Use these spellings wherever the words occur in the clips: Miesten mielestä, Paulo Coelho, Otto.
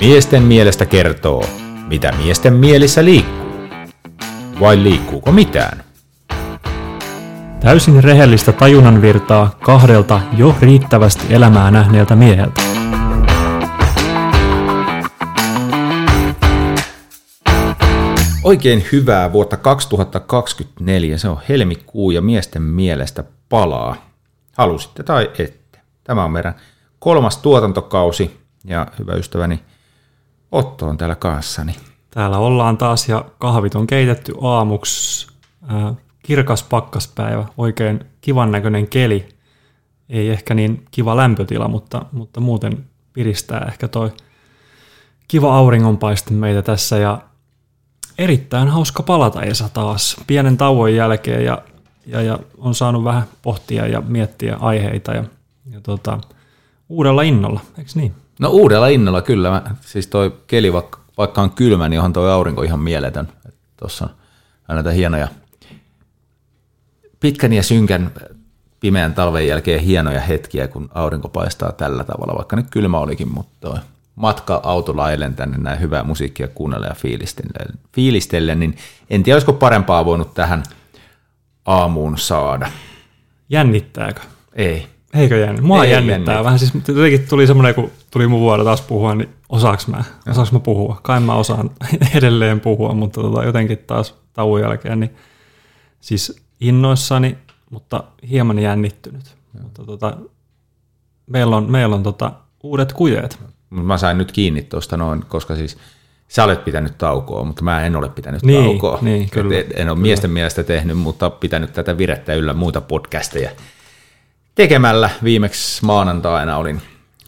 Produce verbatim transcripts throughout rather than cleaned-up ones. Miesten mielestä kertoo, mitä miesten mielissä liikkuu. Vai liikkuuko mitään? Täysin rehellistä tajunnanvirtaa kahdelta jo riittävästi elämää nähneeltä mieheltä. Oikein hyvää vuotta kaksituhattakaksikymmentäneljä. Se on helmikuu ja Miesten mielestä palaa. Halusitte tai ette. Tämä on meidän kolmas tuotantokausi ja hyvä ystäväni Otto on täällä kanssani. Täällä ollaan taas ja kahvit on keitetty aamuksi. Äh, kirkas pakkaspäivä, oikein kivan näköinen keli. Ei ehkä niin kiva lämpötila, mutta, mutta muuten piristää ehkä toi kiva auringonpaiste meitä tässä ja erittäin hauska palata Esa taas pienen tauon jälkeen ja, ja, ja on saanut vähän pohtia ja miettiä aiheita ja, ja tota, uudella innolla, eikö niin? No uudella innolla kyllä. Mä, siis toi keli vaikka, vaikka on kylmä, niin onhan toi aurinko ihan mieletön. Tuossa on näitä hienoja pitkän ja synkän pimeän talven jälkeen hienoja hetkiä, kun aurinko paistaa tällä tavalla, vaikka nyt kylmä olikin, mutta toi matka autolla eilen tänne näin hyvää musiikkia kuunnella ja fiilistellä, niin en tiedä, olisiko parempaa voinut tähän aamuun saada. Jännittääkö? Ei. Eikö jännittää? Mua ei jännittää. jännittää vähän. Siis jotenkin tuli semmoinen, kun tuli mun vuoro taas puhua, niin osaaks mä? Osaaks mä puhua? Kai mä osaan edelleen puhua, mutta tota, jotenkin taas tauon jälkeen, niin siis innoissani, mutta hieman jännittynyt. Mutta tota, meillä on, meillä on tota, uudet kujeet. Mä sain nyt kiinni tuosta noin, koska siis sä olet pitänyt taukoa, mutta mä en ole pitänyt niin, taukoa. Niin, kyllä, en ole kyllä. Miesten mielestä tehnyt, mutta pitänyt tätä virettä yllä muita podcasteja tekemällä. Viimeksi maanantaina olin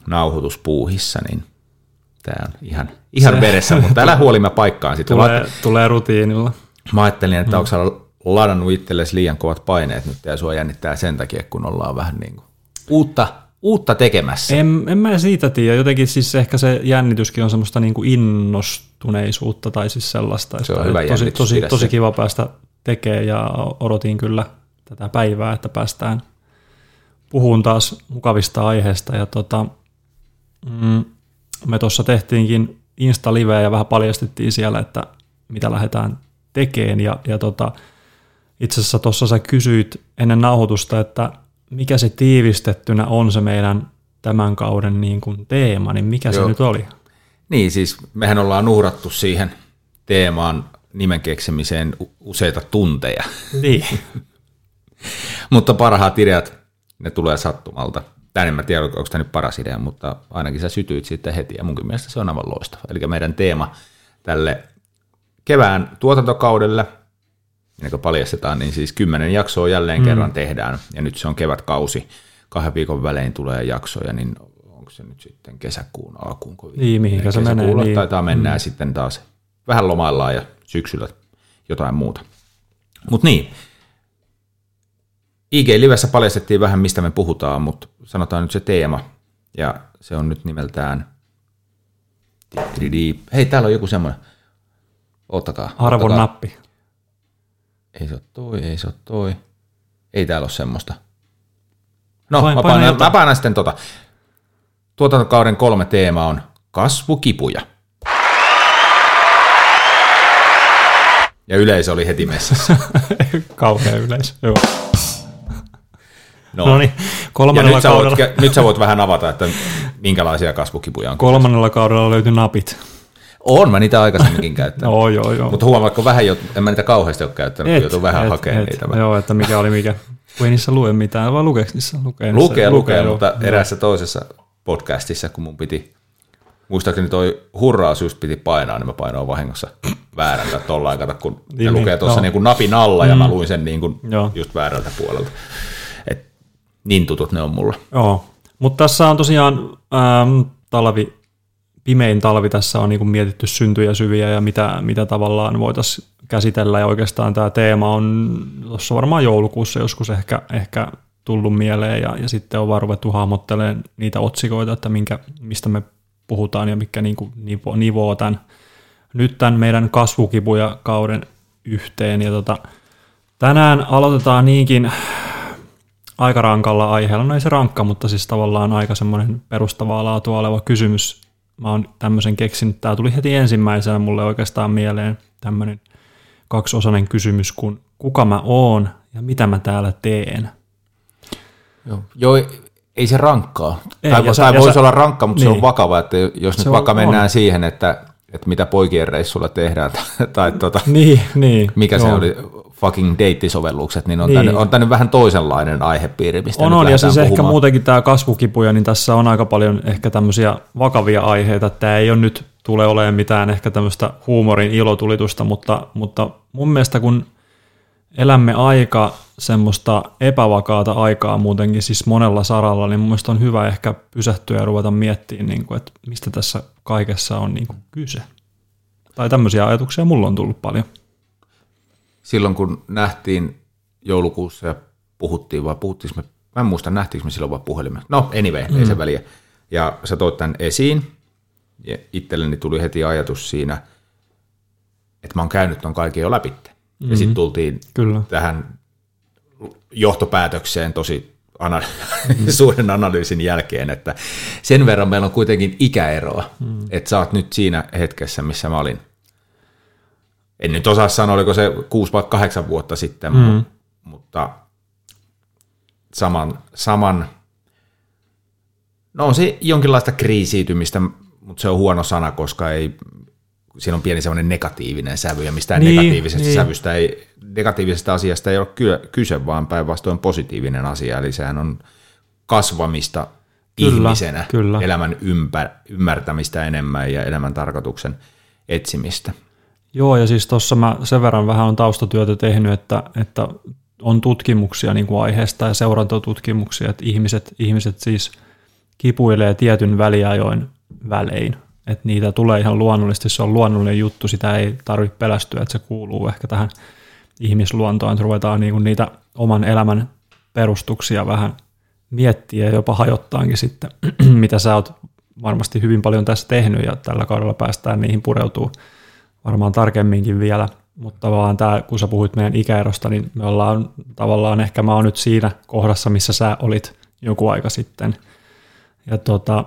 nauhoituspuuhissa, niin tää on ihan, ihan veressä, mutta älä huoli, mä paikkaan. Sit tulee, mä tulee rutiinilla. Mä ajattelin, että mm. onko sä ladannut itsellesi liian kovat paineet nyt ja sua jännittää sen takia, kun ollaan vähän niin kuin uutta. Uutta tekemässä. En, en mä siitä tiedä. Jotenkin siis ehkä se jännityskin on semmoista niin kuin innostuneisuutta tai siis sellaista. Se on hyvä tosi, jännitys. Tosi, tosi kiva päästä tekemään ja odotin kyllä tätä päivää, että päästään puhumaan taas mukavista aiheista. Ja tota, mm, me tuossa tehtiinkin Insta-liveä ja vähän paljastettiin siellä, että mitä lähdetään tekemään. Ja, ja tota, itse asiassa tuossa sä kysyit ennen nauhoitusta, että mikä se tiivistettynä on se meidän tämän kauden niin kuin teema, niin mikä Joo. se nyt oli? Niin, siis mehän ollaan uhrattu siihen teemaan nimen keksimiseen useita tunteja. Niin. Mutta parhaat ideat, ne tulee sattumalta. Tän en mä tiedä, onko tämä nyt paras idea, mutta ainakin sä sytyit sitten heti, ja munkin mielestä se on aivan loistava. Eli meidän teema tälle kevään tuotantokaudelle, ennen kuin paljastetaan, niin siis kymmenen jaksoa jälleen mm. kerran tehdään, ja nyt se on kevätkausi, kahden viikon välein tulee jaksoja, niin onko se nyt sitten kesäkuun, alkuun, kun niin, mihinkä se menee, niin. taitaa mennään mm. sitten taas vähän lomaillaan ja syksyllä jotain muuta. Mutta niin, I G-livessä paljastettiin vähän, mistä me puhutaan, mutta sanotaan nyt se teema, ja se on nyt nimeltään, hei täällä on joku semmoinen, ottakaa. Arvon nappi. Ei se ole toi, ei se ole toi. Ei täällä ole semmoista. No, Vain, mä, painan, mä painan sitten tota. Tuotantokauden kolme teema on kasvukipuja. Ja yleisö oli heti messissä. Kauhea yleisö, joo. No niin, kolmannella nyt kaudella. Sä voit, nyt sä voit vähän avata, että minkälaisia kasvukipuja on. Kolmannella kaudella löytyi napit. On, mä niitä aikaisemminkin käyttänyt. No, joo, joo. Mutta huomaa, kun vähän, en mä niitä kauheasti ole käyttänyt, et, joutuu vähän et, hakemaan et, niitä. Et. Joo, että mikä oli mikä. Kun ei niissä lue mitään, vaan lukeeko niissä? Lukee, lukee, lukee mutta joo. Eräässä toisessa podcastissa, kun mun piti, muistaakseni toi hurraus just piti painaa, niin mä painoin vahingossa väärältä tollaan, kato, kun ne niin, lukee tuossa niin kuin napin alla, mm. ja mä luin sen niin kuin just väärältä puolelta. Et, niin tutut ne on mulla. Joo, mutta tässä on tosiaan ähm, talvi, pimein talvi tässä on niinku mietitty syntyjä syviä ja mitä, mitä tavallaan voitaisiin käsitellä. Ja oikeastaan tämä teema on tuossa varmaan joulukuussa joskus ehkä, ehkä tullut mieleen. Ja, ja sitten on vaan ruvettu hahmottelemaan niitä otsikoita, että minkä, mistä me puhutaan ja mikä niinku nivoo, nivoo tämän, nyt tämän meidän kasvukipuja kauden yhteen. Ja tota, tänään aloitetaan niinkin aika rankalla aiheella. No ei se rankka, mutta siis tavallaan aika semmoinen perustavaa laatua oleva kysymys. mä oon tämmöisen keksinyt, tää tuli heti ensimmäisenä mulle oikeastaan mieleen tämmöinen kaksiosainen kysymys, kun kuka mä oon ja mitä mä täällä teen. Joo, Joo ei se rankkaa. Ei, tai se voisi olla rankka, mutta niin. Se on vakava, että jos se nyt vaikka on, mennään on. siihen, että, että mitä poikien reissulla tehdään, tai tuota, niin, niin, mikä joo. se oli, fucking deittisovellukset, niin on niin. tämä nyt vähän toisenlainen aihepiiri, mistä on, on, ja siis puhumaan. Ehkä muutenkin tämä kasvukipuja, niin tässä on aika paljon ehkä tämmöisiä vakavia aiheita, että tämä ei ole nyt, tule olemaan mitään ehkä tämmöistä huumorin ilotulitusta, mutta, mutta mun mielestä kun elämme aika semmoista epävakaata aikaa muutenkin, siis monella saralla, niin mun mielestä on hyvä ehkä pysähtyä ja ruveta miettimään, niin kuin, että mistä tässä kaikessa on niin kuin kyse. Tai tämmöisiä ajatuksia mulla on tullut paljon. Silloin kun nähtiin joulukuussa ja puhuttiin, vai puhuttiinko me, mä en muista, nähtiinkö me silloin vaan puhelimessa. No anyway, mm. ei se väliä. Ja sä toit tämän esiin, ja itselleni tuli heti ajatus siinä, että mä oon käynyt ton kaiken jo läpi. Mm-hmm. Ja sitten tultiin Kyllä. tähän johtopäätökseen tosi ana- mm-hmm. suuren analyysin jälkeen, että sen verran meillä on kuitenkin ikäeroa, mm-hmm. että sä oot nyt siinä hetkessä, missä mä olin. En nyt osaa sanoa, oliko se kuusi vai kahdeksan vuotta sitten, mm-hmm. mutta saman, saman, no on se jonkinlaista kriisiytymistä, mutta se on huono sana, koska ei, siinä on pieni semmoinen negatiivinen sävy, ja mistään niin, negatiivisesta niin. sävystä ei, negatiivisesta asiasta ei ole kyse, vaan päinvastoin positiivinen asia, eli sehän on kasvamista kyllä, ihmisenä, kyllä. elämän ympär, ymmärtämistä enemmän ja elämän tarkoituksen etsimistä. Joo, ja siis tuossa mä sen verran vähän on taustatyötä tehnyt, että, että on tutkimuksia niin kuin aiheesta ja seurantatutkimuksia, että ihmiset, ihmiset siis kipuilee tietyn väliajoin, välein, että niitä tulee ihan luonnollisesti, se on luonnollinen juttu, sitä ei tarvitse pelästyä, että se kuuluu ehkä tähän ihmisluontoon, että ruvetaan niinku niitä oman elämän perustuksia vähän miettiä ja jopa hajottaankin sitten, mitä sä oot varmasti hyvin paljon tässä tehnyt ja tällä kaudella päästään niihin pureutuu varmaan tarkemminkin vielä, mutta vaan tämä, kun sä puhuit meidän ikäerosta, niin me ollaan tavallaan, ehkä mä oon nyt siinä kohdassa, missä sä olit joku aika sitten ja tota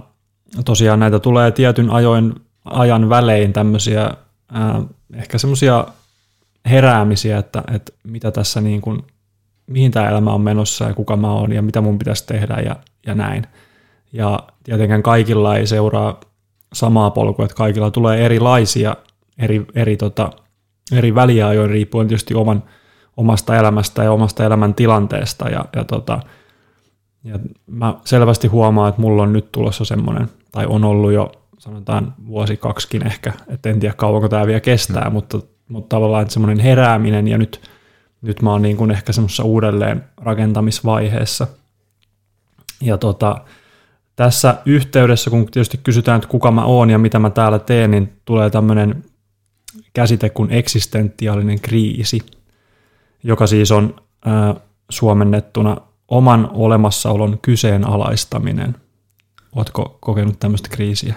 tosiaan näitä tulee tietyn ajoin, ajan välein tämmöisiä ää, ehkä semmoisia heräämisiä, että, että mitä tässä niin kuin, mihin tämä elämä on menossa ja kuka mä oon ja mitä mun pitäisi tehdä ja, ja näin. Ja tietenkään kaikilla ei seuraa samaa polkua, että kaikilla tulee erilaisia eri, eri, tota, eri väliajoin riippuen tietysti oman, omasta elämästä ja omasta elämän tilanteesta ja, ja tota, ja mä selvästi huomaan, että mulla on nyt tulossa semmoinen, tai on ollut jo sanotaan vuosi kaksikin ehkä, että en tiedä kauanko tämä vielä kestää, mm. mutta, mutta tavallaan semmoinen herääminen ja nyt, nyt mä oon niin kuin ehkä semmoisessa uudelleen rakentamisvaiheessa. Ja tota, tässä yhteydessä, kun tietysti kysytään, että kuka mä oon ja mitä mä täällä teen, niin tulee tämmöinen käsite kuin eksistentiaalinen kriisi, joka siis on äh, suomennettuna oman olemassaolon kyseenalaistaminen. Ootko kokenut tämmöistä kriisiä?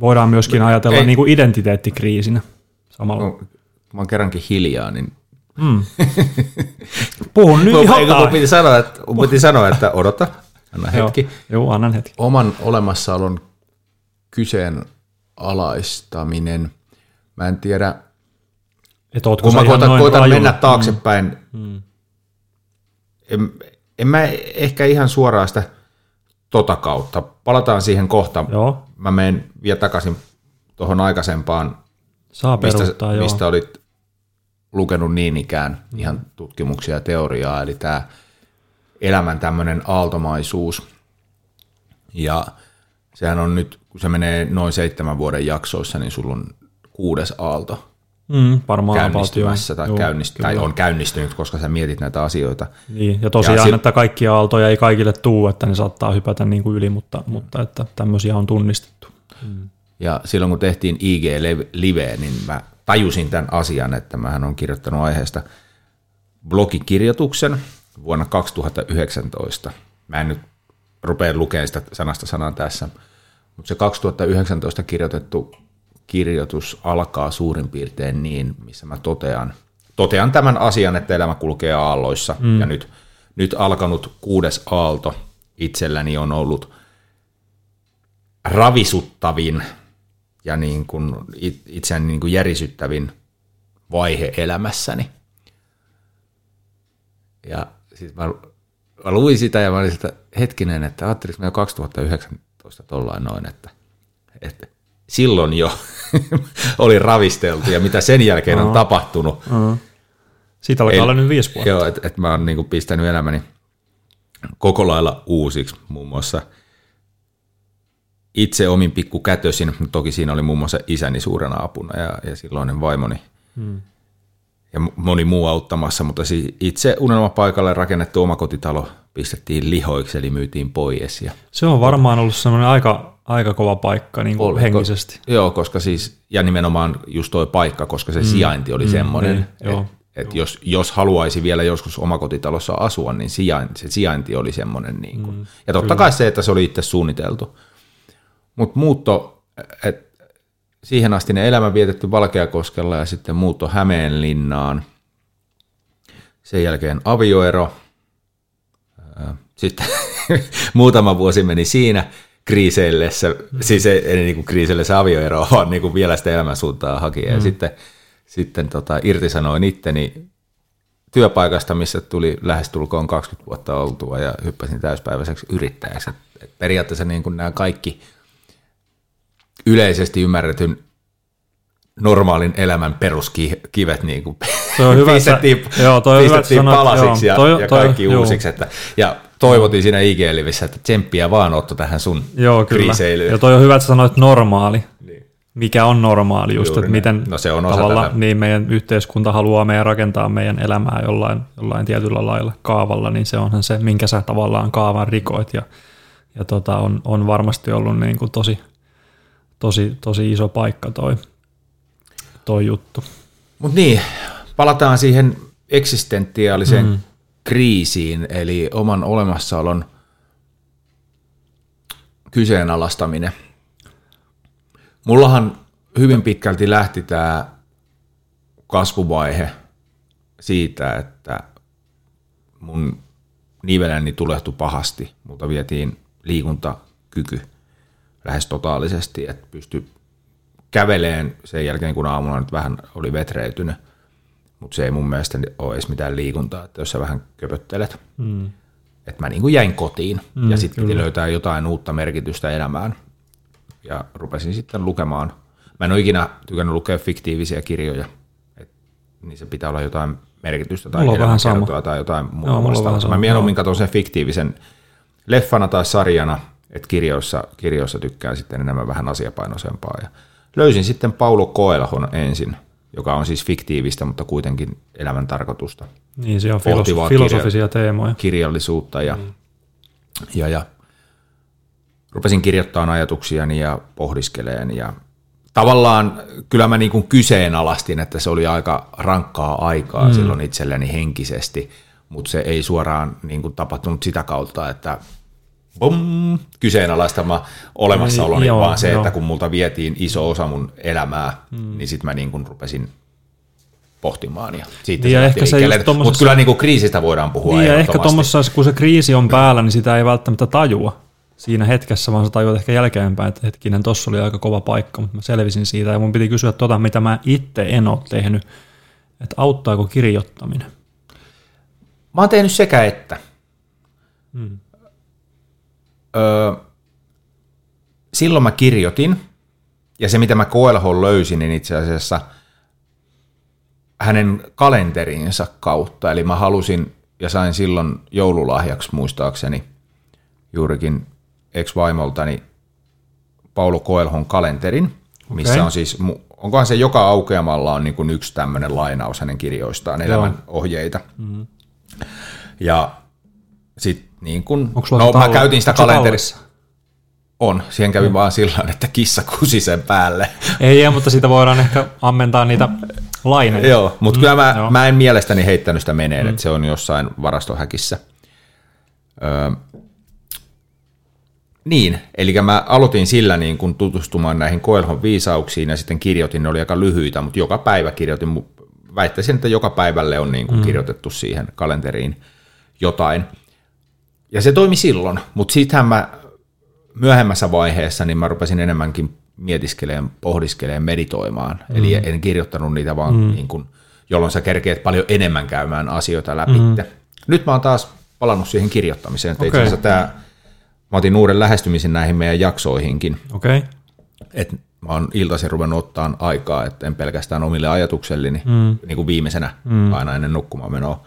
Voidaan myöskin ajatella niin kuin identiteettikriisinä samalla. No, mä oon kerrankin hiljaa, niin... Mm. Puhun nyt jotain. Mä piti sanoa, että, piti sanoa, että odota. Anna hetki. Joo, joo, annan hetki. Oman olemassaolon kyseenalaistaminen. Mä en tiedä... Kun mä koitan, koitan mennä taaksepäin, mm. en, en mä ehkä ihan suoraan sitä tota kautta. Palataan siihen kohta. Joo. Mä menen vielä takaisin tuohon aikaisempaan, Saa mistä, mistä olit lukenut niin ikään mm. ihan tutkimuksia ja teoriaa, eli tämä elämän tämmöinen aaltomaisuus. Ja sehän on nyt, kun se menee noin seitsemän vuoden jaksoissa, niin sulla on kuudes aalto. Mm, käynnistymässä tai, Joo, käynnist- tai on käynnistynyt, koska sä mietit näitä asioita. Niin, ja tosiaan, ja sit... että kaikkia aaltoja ei kaikille tule, että ne saattaa hypätä niin kuin yli, mutta, mutta että tämmöisiä on tunnistettu. Mm. Ja silloin kun tehtiin I G-liveä, niin mä tajusin tämän asian, että mähän on kirjoittanut aiheesta blogikirjoituksen vuonna kaksituhattayhdeksäntoista. Mä en nyt rupea lukemaan sitä sanasta sanaan tässä, mutta se kaksituhattayhdeksäntoista kirjoitettu kirjoitus alkaa suurin piirtein niin, missä mä totean, totean tämän asian, että elämä kulkee aalloissa, mm. ja nyt, nyt alkanut kuudes aalto itselläni on ollut ravisuttavin ja niin kuin itseäni niin kuin järisyttävin vaihe elämässäni. Ja siis mä, mä luin sitä ja mä olin sitä hetkinen, että ajattelinko mä jo kaksituhattayhdeksäntoista tollain noin, että, että silloin jo oli ravisteltu ja mitä sen jälkeen on tapahtunut. Uh-huh. Siitä alkaa olla nyt viisi vuotta. Joo, että et mä oon niinku pistänyt elämäni koko lailla uusiksi, muun muassa itse omin pikkukätösin, mutta toki siinä oli muun muassa isäni suurena apuna ja, ja silloinen vaimoni hmm. ja moni muu auttamassa, mutta siis itse unelmapaikalle rakennettu omakotitalo pistettiin lihoiksi, eli myytiin pois. Ja se on varmaan ollut semmoinen aika, aika kova paikka niin kuin oli, henkisesti. Ko, joo, koska siis, ja nimenomaan just toi paikka, koska se hmm. sijainti oli hmm, semmoinen, että et jos, jos haluaisi vielä joskus omakotitalossa asua, niin sijainti, se sijainti oli semmoinen. Niin kuin. Mm, ja totta kyllä. Kai se, että se oli itse suunniteltu. Mutta muutto, et, siihen asti ne elämä vietetty Valkeakoskella ja sitten muutto Hämeenlinnaan. Sen jälkeen avioero. Sitten muutama vuosi meni siinä kriiseillessä, mm. siis ei, ei niin kuin kriiseillessä avioero, vaan niin kuin vielä sitä elämänsuuntaa hakien. Mm. Sitten Sitten tota, irtisanoin itteni työpaikasta, missä tuli lähestulkoon kaksikymmentä vuotta oltua ja hyppäsin täyspäiväiseksi yrittäjäksi. Et periaatteessa niin kun nämä kaikki yleisesti ymmärretyn normaalin elämän peruskivet niin kun pistettiin, joo, pistettiin sanat, palasiksi joo, toi, ja, ja toi, kaikki joo. uusiksi. Että, ja toivotin siinä I G-livissä, että tsemppiä vaan Otto tähän sun joo, kriiseilyyn. Ja toi on hyvä, että sanoit normaali. Mikä on normaali just, juuri että miten no se on tavalla niin meidän yhteiskunta haluaa meidän rakentaa meidän elämää jollain, jollain tietyllä lailla kaavalla, niin se onhan se, minkä sä tavallaan kaavan rikoit. Ja, ja tota, on, on varmasti ollut niin kuin tosi, tosi, tosi iso paikka toi, toi juttu. Mut niin, palataan siihen eksistentiaaliseen mm-hmm. kriisiin, eli oman olemassaolon kyseenalaistaminen. Mullahan hyvin pitkälti lähti tämä kasvuvaihe siitä, että mun niveleni tulehtui pahasti. Multa vietiin liikuntakyky lähes totaalisesti, että pystyi käveleen sen jälkeen, kun aamulla nyt vähän oli vetreytynyt. Mutta se ei mun mielestä ole edes mitään liikuntaa, että jos sä vähän köpöttelet. Mm. Että mä niin kuin jäin kotiin mm, ja sitten piti löytää jotain uutta merkitystä elämään. Ja rupesin sitten lukemaan. Mä en ole ikinä tykännyt lukea fiktiivisiä kirjoja. Et niissä pitää olla jotain merkitystä tai elämänkertoa tai jotain muuta. Mä mieluummin katson sen fiktiivisen leffana tai sarjana, että kirjoissa, kirjoissa tykkään sitten enemmän vähän asiapainoisempaa. Ja löysin sitten Paulo Coelhon ensin, joka on siis fiktiivistä, mutta kuitenkin elämän tarkoitusta. Niin, se on filosof- filosofisia kirja- teemoja. Kirjallisuutta ja... Mm. ja, ja Rupesin kirjoittamaan ajatuksiani ja pohdiskeleen ja tavallaan kyllä mä niin kuin kyseenalaistin, että se oli aika rankkaa aikaa mm. silloin itselleni henkisesti, mutta se ei suoraan niin kuin tapahtunut sitä kautta, että bom, kyseenalaistama olemassaoloni, joo, vaan se, joo. että kun multa vietiin iso osa mun elämää, mm. niin sitten mä niin kuin rupesin pohtimaan ja siitä ja se se tommosessa... Mutta kyllä niin kuin kriisistä voidaan puhua niin ja ehkä tuommoisessa, kun se kriisi on päällä, niin sitä ei välttämättä tajua. Siinä hetkessä vaan sä tajuat ehkä jälkeenpäin, että hetkinen, tossa oli aika kova paikka, mutta mä selvisin siitä ja mun piti kysyä tuota, mitä mä itse en ole tehnyt, että auttaako kirjoittaminen? Mä oon tehnyt sekä että. Hmm. Öö, silloin mä kirjoitin ja se mitä mä Coelhon löysin, niin itse asiassa hänen kalenterinsa kautta, eli mä halusin ja sain silloin joululahjaksi muistaakseni juurikin ex-vaimoltani Paulo Coelhon kalenterin, missä okay. on siis, onkohan se joka aukeamalla on niin kuin yksi tämmöinen lainaus hänen kirjoistaan, elämän ohjeita. Mm-hmm. Ja sitten niin kuin, no mä käytin sitä kalenterissa. On, siihen kävi mm. vaan sillä tavalla, että kissa kusi sen päälle. Ei, ei, mutta siitä voidaan ehkä ammentaa niitä laineja. Joo, mutta mm, kyllä mä, joo. mä en mielestäni heittänyt sitä meneen, mm. että se on jossain varastohäkissä. Öö, Niin, eli mä aloitin sillä niin kun tutustumaan näihin Coelhon viisauksiin ja sitten kirjoitin, ne oli aika lyhyitä, mutta joka päivä kirjoitin, väittäisin, että joka päivälle on niin kun mm. kirjoitettu siihen kalenteriin jotain. Ja se toimi silloin, mutta siitähän mä myöhemmässä vaiheessa niin mä rupesin enemmänkin mietiskeleen, pohdiskelemaan, meditoimaan. Mm. Eli en kirjoittanut niitä vaan, mm. niin kun, jolloin sä kerkeet paljon enemmän käymään asioita läpi. Mm. Nyt mä oon taas palannut siihen kirjoittamiseen. Okay. Itse asiassa tää, mä otin uuden lähestymisen näihin meidän jaksoihinkin. Okay. Et mä oon iltaisin ruvennut ottaan aikaa, että en pelkästään omille ajatukselleni, mm. niin kuin viimeisenä mm. aina ennen nukkumaan menoa.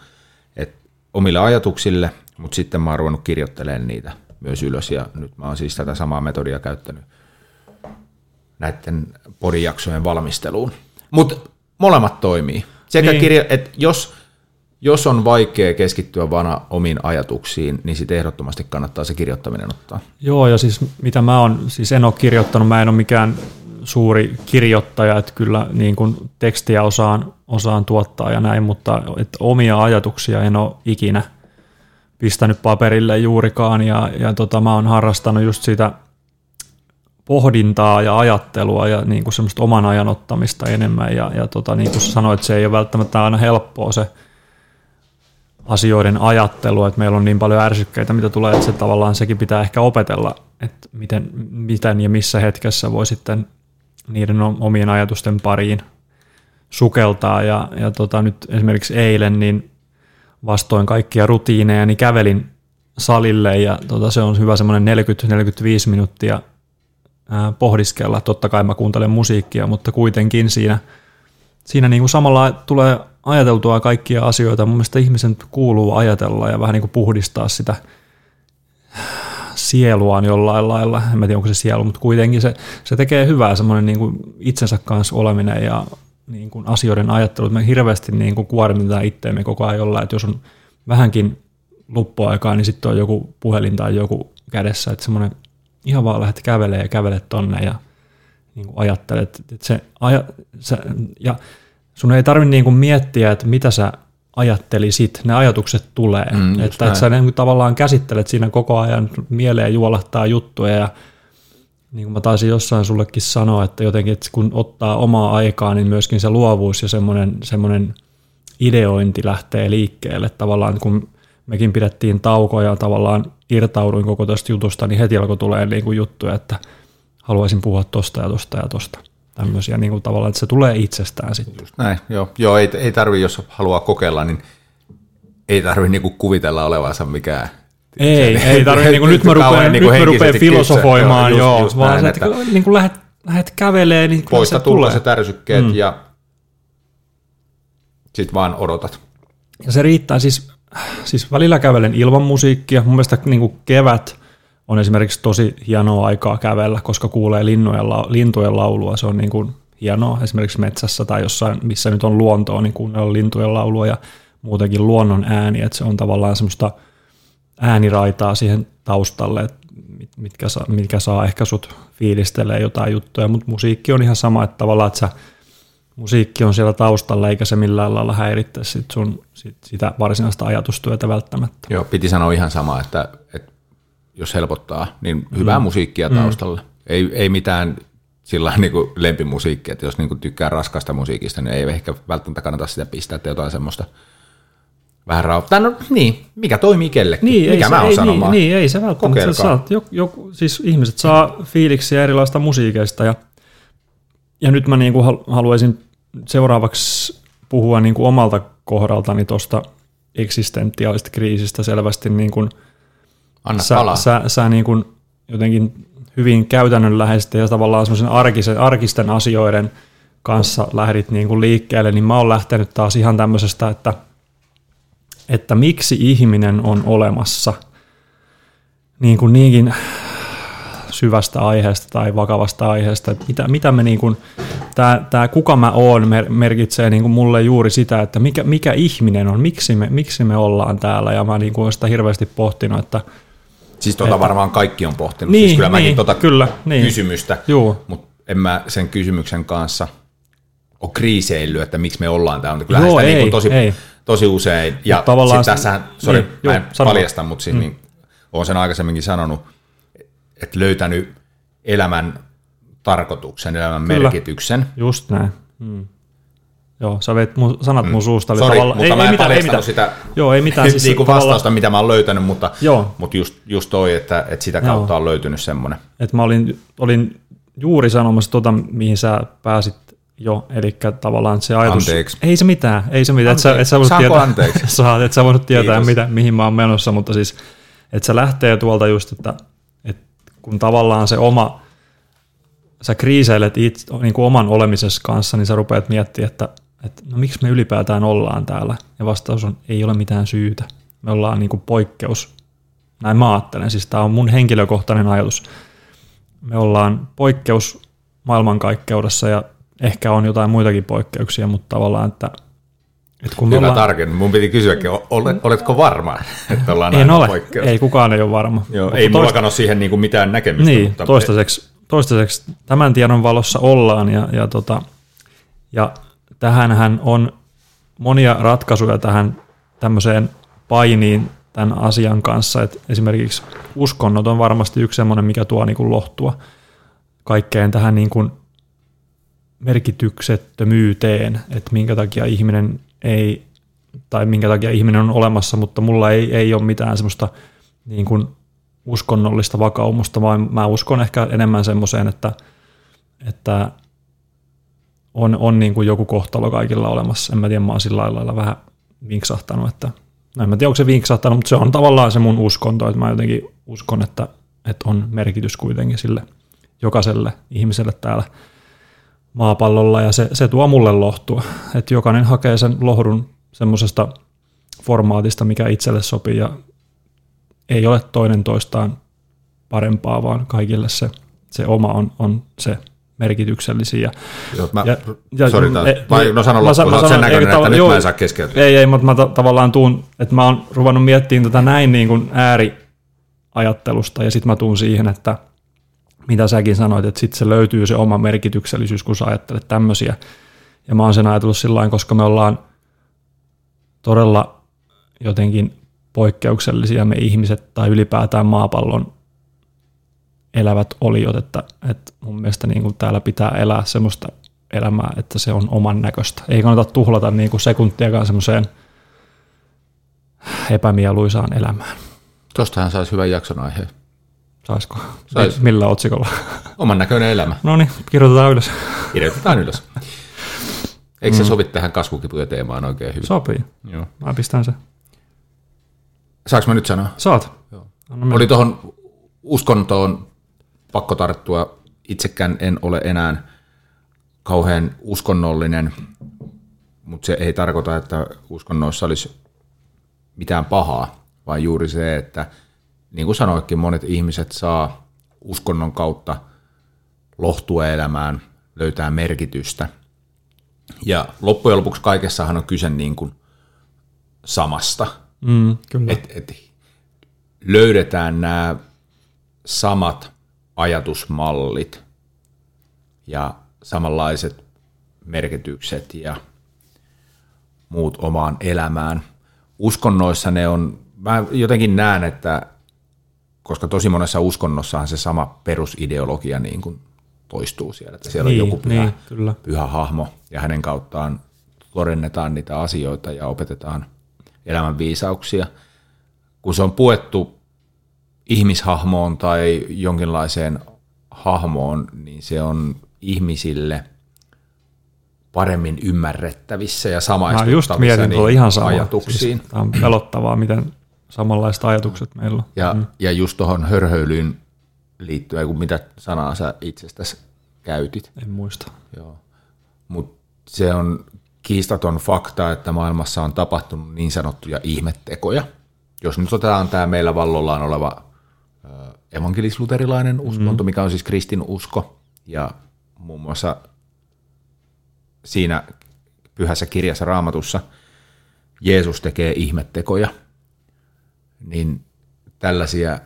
Et omille ajatuksille, mutta sitten mä oon ruvennut kirjoittelemaan niitä myös ylös, ja nyt mä oon siis tätä samaa metodia käyttänyt näiden podijaksojen valmisteluun. Mutta molemmat toimii. Sekä niin. kirja, että jos, jos on vaikea keskittyä vaan omiin ajatuksiin, niin sitten ehdottomasti kannattaa se kirjoittaminen ottaa. Joo, ja siis mitä mä oon, siis en ole kirjoittanut, mä en ole mikään suuri kirjoittaja, että kyllä niin kun tekstiä osaan, osaan tuottaa ja näin, mutta että omia ajatuksia en ole ikinä pistänyt paperille juurikaan, ja, ja tota, mä oon harrastanut just sitä pohdintaa ja ajattelua ja niin kuin semmoista oman ajan ottamista enemmän, ja, ja tota, niin kuin sanoit, se ei ole välttämättä aina helppoa se asioiden ajattelu, että meillä on niin paljon ärsykkeitä, mitä tulee, että se tavallaan sekin pitää ehkä opetella, että miten, miten ja missä hetkessä voi sitten niiden omien ajatusten pariin sukeltaa, ja, ja tota, nyt esimerkiksi eilen niin vastoin kaikkia rutiineja, niin kävelin salille, ja tota, se on hyvä semmoinen neljäkymmentä neljäkymmentäviisi minuuttia ää, pohdiskella. Totta kai mä kuuntelen musiikkia, mutta kuitenkin siinä, siinä niin kuin samalla tulee ajateltua kaikkia asioita. Mun mielestä ihmisen kuuluu ajatella ja vähän niin kuin puhdistaa sitä sieluaan jollain lailla. En mä tiedä, onko se sielu, mutta kuitenkin se, se tekee hyvää semmoinen niin kuin itsensä kanssa oleminen ja niin kuin asioiden ajattelut. Me hirveästi niin kuin kuormitetaan itteemme koko ajan jollain, että jos on vähänkin luppuaikaa, niin sitten on joku puhelin tai joku kädessä, että semmoinen ihan vaan lähdet kävelemään ja kävelet tonne ja niin kuin ajattelet. Että se aja, se, ja sun ei tarvitse niin kuin miettiä, että mitä sä ajattelisit, ne ajatukset tulee. Mm, että, että sä niin kuin tavallaan käsittelet siinä koko ajan, mieleen juolahtaa juttuja, ja niin kuin mä taisin jossain sullekin sanoa, että jotenkin että kun ottaa omaa aikaa, niin myöskin se luovuus ja semmoinen, semmoinen ideointi lähtee liikkeelle. Tavallaan kun mekin pidettiin taukoja ja tavallaan irtauduin koko tästä jutusta, niin heti alkoi tulee niin kuin juttuja, että haluaisin puhua tosta ja tosta ja tosta. Tämmöisiä niin kuin tavallaan, että se tulee itsestään sitten. Just näin, joo. joo ei, ei tarvitse, jos haluaa kokeilla, niin ei tarvitse niin kuin kuvitella olevansa mikään. Ei, sen, ei tarvitse, niin nyt mä rupean, niin nyt mä rupean filosofoimaan, joo, joo, just, just vaan näin, että niin kun lähdet, lähdet kävelemään, niin poista se tulee. Poista ärsykkeet mm. ja sit vaan odotat. Ja se riittää, siis, siis välillä kävelen ilman musiikkia. Mun mielestä niin kevät on esimerkiksi tosi hienoa aikaa kävellä, koska kuulee lintujen, lintujen laulua, se on niin kuin hienoa. Esimerkiksi metsässä tai jossain, missä nyt on luontoa, niin kuunnella lintujen laulua ja muutenkin luonnon ääni, että se on tavallaan semmoista ääniraitaa siihen taustalle, mitkä saa, mitkä saa ehkä sut fiilistelee jotain juttuja, mutta musiikki on ihan sama, että tavallaan, että sä, musiikki on siellä taustalla, eikä se millään lailla häiritse sit sun, sit, sitä varsinaista ajatustyötä välttämättä. Joo, piti sanoa ihan sama, että, että jos helpottaa, niin hyvää mm. musiikkia taustalla. Mm. Ei, ei mitään sillä niin kuin lempimusiikkia, että jos niin kuin tykkää raskasta musiikista, niin ei ehkä välttämättä kannata sitä pistää, että jotain semmoista vähän rauhoittaa. No niin, mikä toimii kellekin, niin, mikä se, mä oon sanomaan. Niin, niin, ei se välttämättä. Saat, joku, joku, siis ihmiset saa fiiliksiä erilaista musiikeista. Ja, ja nyt mä niinku haluaisin seuraavaksi puhua niinku omalta kohdaltani tuosta eksistentiaalista kriisistä selvästi. Niinku, Anna sä, palaa. Sä, sä niinku jotenkin hyvin käytännönläheisesti ja tavallaan semmoisen arkisen, arkisten asioiden kanssa lähdit niinku liikkeelle, niin mä oon lähtenyt taas ihan tämmöisestä, että että miksi ihminen on olemassa niin kuin niinkin syvästä aiheesta tai vakavasta aiheesta. Että mitä, mitä me niin kuin, tää, tää kuka mä oon merkitsee niin kuin mulle juuri sitä, että mikä, mikä ihminen on, miksi me, miksi me ollaan täällä. Ja mä niin kuin olen sitä hirveästi pohtinut, että... Siis tuota että, varmaan kaikki on pohtinut, niin, siis kyllä mäkin niin, tuota kyllä, kysymystä, niin. Mutta en mä sen kysymyksen kanssa ole kriiseillyt, että miksi me ollaan täällä. Kyllähän Joo, sitä ei, niin kuin tosi... Ei. Tosi usein, ja sitten tässähän, sori, niin, mä en joo, paljasta, mutta siis mm. niin, olen sen aikaisemminkin sanonut, että löytänyt elämän tarkoituksen, elämän Kyllä. merkityksen. Just näin. Mm. Joo, sä veit mun, sanat mun mm. suusta. Sori, mutta ei, mä en paljastanut sitä joo, ei mitään, siis niinku vastausta, tavalla... mitä mä oon löytänyt, mutta, mutta just, just toi, että, että sitä kautta joo. on löytynyt semmoinen. Että mä olin, olin juuri sanomassa tuota, mihin sä pääsit jo, eli tavallaan se ajatus... Anteeksi. Ei se mitään, ei se mitään. Anteeksi. Et sä, et sä saanko tietää, anteeksi? Saat, et sä voinut tietää, mitä, mihin mä oon menossa, mutta siis, että se lähtee tuolta just, että, että kun tavallaan se oma... Sä kriiseilet itse, niin kuin oman olemisessa kanssa, niin sä rupeat miettimään, että että no miksi me ylipäätään ollaan täällä? Ja vastaus on, ei ole mitään syytä. Me ollaan niin kuin poikkeus. Näin mä ajattelen, siis tämä on mun henkilökohtainen ajatus. Me ollaan poikkeus maailmankaikkeudessa ja ehkä on jotain muitakin poikkeuksia, mutta tavallaan, että... että kun me hyvä ollaan... tarkennu. Mun piti kysyäkin, oletko varma, että ollaan en aina ole. Poikkeus? Ei, kukaan ei ole varma. Joo, ei toista... mullakaan ole siihen niin kuin mitään näkemystä. Niin, mutta... toistaiseksi, toistaiseksi tämän tiedon valossa ollaan ja... ja, tota, ja tähänhän on monia ratkaisuja tähän tämmöiseen painiin tämän asian kanssa, että esimerkiksi uskonnot on varmasti yksi semmoinen, mikä tuo niin kuin lohtua kaikkeen tähän niin kuin merkityksettömyyteen, että minkä takia ihminen ei, tai minkä takia ihminen on olemassa, mutta mulla ei, ei ole mitään semmoista niin kuin uskonnollista vakaumusta, vaan mä uskon ehkä enemmän semmoiseen, että, että on, on niin kuin joku kohtalo kaikilla olemassa. En mä tiedä, mä oon sillä lailla vähän vinksahtanut, että no en mä tiedä, onko se vinksahtanut, mutta se on tavallaan se mun uskonto, että mä jotenkin uskon, että, että on merkitys kuitenkin sille jokaiselle ihmiselle täällä maapallolla, ja se, se tuo mulle lohtua, että jokainen hakee sen lohdun semmoisesta formaatista, mikä itselle sopii, ja ei ole toinen toistaan parempaa, vaan kaikille se, se oma on, on se merkityksellisiä. Joo, mä, ja, ja, sorry, taas, e, vai, no sano loppuun, olet sen näköinen, että nyt mä en saa keskeytyä. Ei, ei, mutta mä ta- tavallaan tuun, että mä oon ruvennut miettimään tätä näin niin kuin ääriajattelusta, ja sit mä tuun siihen, että mitä säkin sanoit, että sit se löytyy se oma merkityksellisyys, kun sä ajattelet tämmöisiä. Ja mä oon sen ajatellut sillain, koska me ollaan todella jotenkin poikkeuksellisia me ihmiset, tai ylipäätään maapallon elävät oliot, että, että mun mielestä niin kuin täällä pitää elää semmoista elämää, että se on oman näköistä. Ei kannata tuhlata niin kuin sekuntiakaan semmoiseen epämieluisaan elämään. Tuostahan saisi hyvän jakson aiheen. Saisiko? Sais. Millä otsikolla? Oman näköinen elämä. No niin, kirjoitetaan ylös. Kirjoitetaan ylös. Eikö se mm. sovi tähän kasvukipuja teemaan oikein hyvin? Sopii. Joo. Mä pistän sen. Saanko mä nyt sanoa? Saat. Joo. Oli tuohon uskontoon pakko tarttua. Itsekään en ole enää kauhean uskonnollinen, mutta se ei tarkoita, että uskonnoissa olisi mitään pahaa, vaan juuri se, että niin kuin sanoikin, monet ihmiset saa uskonnon kautta lohtua elämään, löytää merkitystä. Ja loppujen lopuksi kaikessahan on kyse niin kuin samasta. Mm, kyllä. Et, et löydetään nämä samat ajatusmallit ja samanlaiset merkitykset ja muut omaan elämään. Uskonnoissa ne on, mä jotenkin näen, että koska tosi monessa uskonnossahan se sama perusideologia niin kuin toistuu siellä, että siellä niin, on joku pyhä, niin, pyhä hahmo ja hänen kauttaan todennetaan niitä asioita ja opetetaan elämän viisauksia. Kun se on puettu ihmishahmoon tai jonkinlaiseen hahmoon, niin se on ihmisille paremmin ymmärrettävissä ja samaistuttavissa niihin ajatuksiin. Siis tämä on pelottavaa, miten samanlaiset ajatukset meillä on. Ja, mm. ja just tuohon hörhöilyyn liittyen, kun mitä sanaa sä itsestäsi käytit. En muista. Joo. Mut se on kiistaton fakta, että maailmassa on tapahtunut niin sanottuja ihmettekoja. Jos nyt otetaan tämä meillä vallollaan oleva evankelis-luterilainen uskonto, mm. mikä on siis kristinusko, ja muun muassa siinä pyhässä kirjassa Raamatussa Jeesus tekee ihmettekoja, niin tällaisia,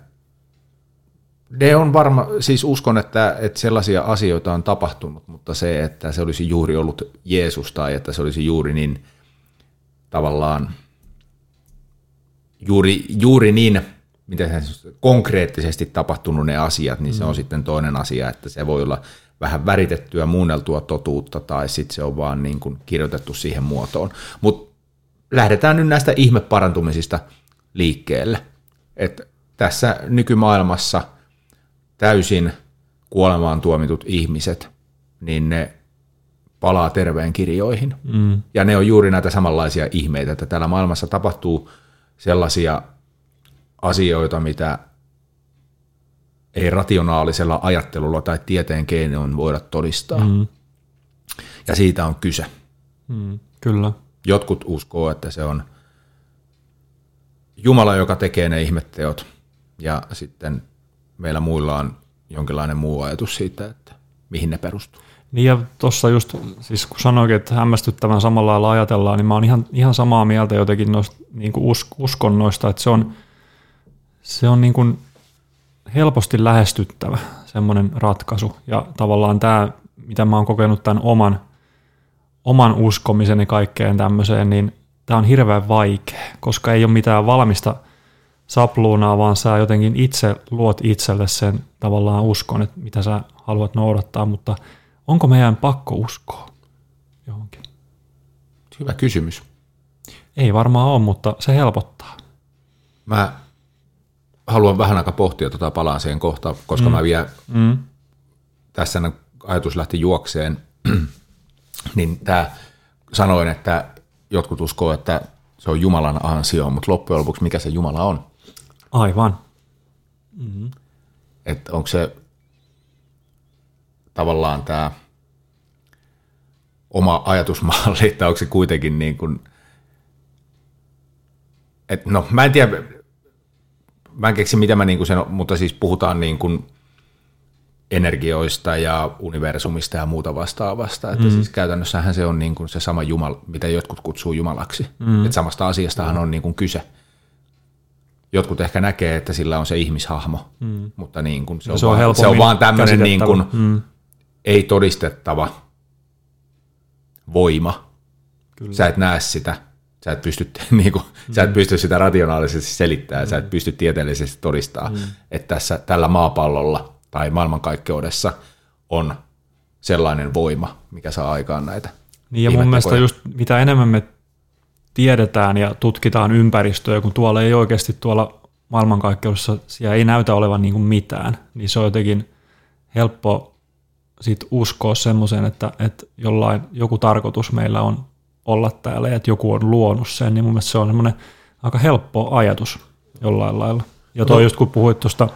ne on varma, siis uskon, että, että sellaisia asioita on tapahtunut, mutta se, että se olisi juuri ollut Jeesus tai että se olisi juuri niin tavallaan Juuri, juuri niin, miten konkreettisesti tapahtunut ne asiat, niin se on sitten toinen asia, että se voi olla vähän väritettyä, muunneltua totuutta, tai sitten se on vaan niin kuin kirjoitettu siihen muotoon. Mutta lähdetään nyt näistä ihmeparantumisista liikkeelle. Et tässä nykymaailmassa täysin kuolemaan tuomitut ihmiset, niin ne palaa terveen kirjoihin. Mm. Ja ne on juuri näitä samanlaisia ihmeitä, että täällä maailmassa tapahtuu sellaisia asioita, mitä ei rationaalisella ajattelulla tai tieteen keinoin voida todistaa. Mm. Ja siitä on kyse. Mm, kyllä. Jotkut uskoo, että se on Jumala, joka tekee ne ihmetteot, ja sitten meillä muilla on jonkinlainen muu ajatus siitä, että mihin ne perustuu. Niin, ja tuossa just, siis kun sanoikin, että hämmästyttävän samalla lailla ajatellaan, niin mä oon ihan, ihan samaa mieltä jotenkin noista niin kuin uskonnoista, että se on, se on niin kuin helposti lähestyttävä semmoinen ratkaisu, ja tavallaan tämä, mitä mä oon kokenut tämän oman, oman uskomiseni kaikkeen tämmöiseen, niin tämä on hirveän vaikea, koska ei ole mitään valmista sapluunaa, vaan sä jotenkin itse luot itselle sen tavallaan uskon, että mitä sä haluat noudattaa, mutta onko meidän pakko uskoa johonkin? Hyvä kysymys. Ei varmaan ole, mutta se helpottaa. Mä haluan vähän aika pohtia tota, palaan siihen kohtaan, koska mm. mä vielä mm. tässä ajatus lähti juokseen, niin tää sanoin, että jotkut uskoo, että se on Jumalan ansio, mutta loppujen lopuksi mikä se Jumala on? Aivan. Mm-hmm. Että onko se tavallaan tämä oma ajatusmalli, että onko se kuitenkin niin kuin, että no mä en tiedä, mä en keksi mitä mä niin kuin sen, mutta siis puhutaan niin kuin energioista ja universumista ja muuta vastaavasta. Että mm. siis käytännössähän se on niin kuin se sama Jumala, mitä jotkut kutsuu Jumalaksi. Mm. Että samasta asiastahan on niin kuin kyse. Jotkut ehkä näkee, että sillä on se ihmishahmo, mm. mutta niin kuin se, on se, on vaan, se on vaan tämmöinen niin kuin mm. ei todistettava voima. Kyllä. Sä et näe sitä, sä et pysty, niin kuin, mm. sä et pysty sitä rationaalisesti selittämään, mm. sä et pysty tieteellisesti todistamaan, mm. että tässä, tällä maapallolla tai maailmankaikkeudessa on sellainen voima, mikä saa aikaan näitä. Niin, ja mun mielestä just mitä enemmän me tiedetään ja tutkitaan ympäristöä, kun tuolla ei oikeasti tuolla maailmankaikkeudessa, siellä ei näytä olevan niin kuin mitään, niin se on jotenkin helppo sit uskoa semmoiseen, että, että jollain joku tarkoitus meillä on olla täällä ja että joku on luonut sen, niin mun mielestä se on semmoinen aika helppo ajatus jollain lailla. Ja toi no. just kun puhuit tuosta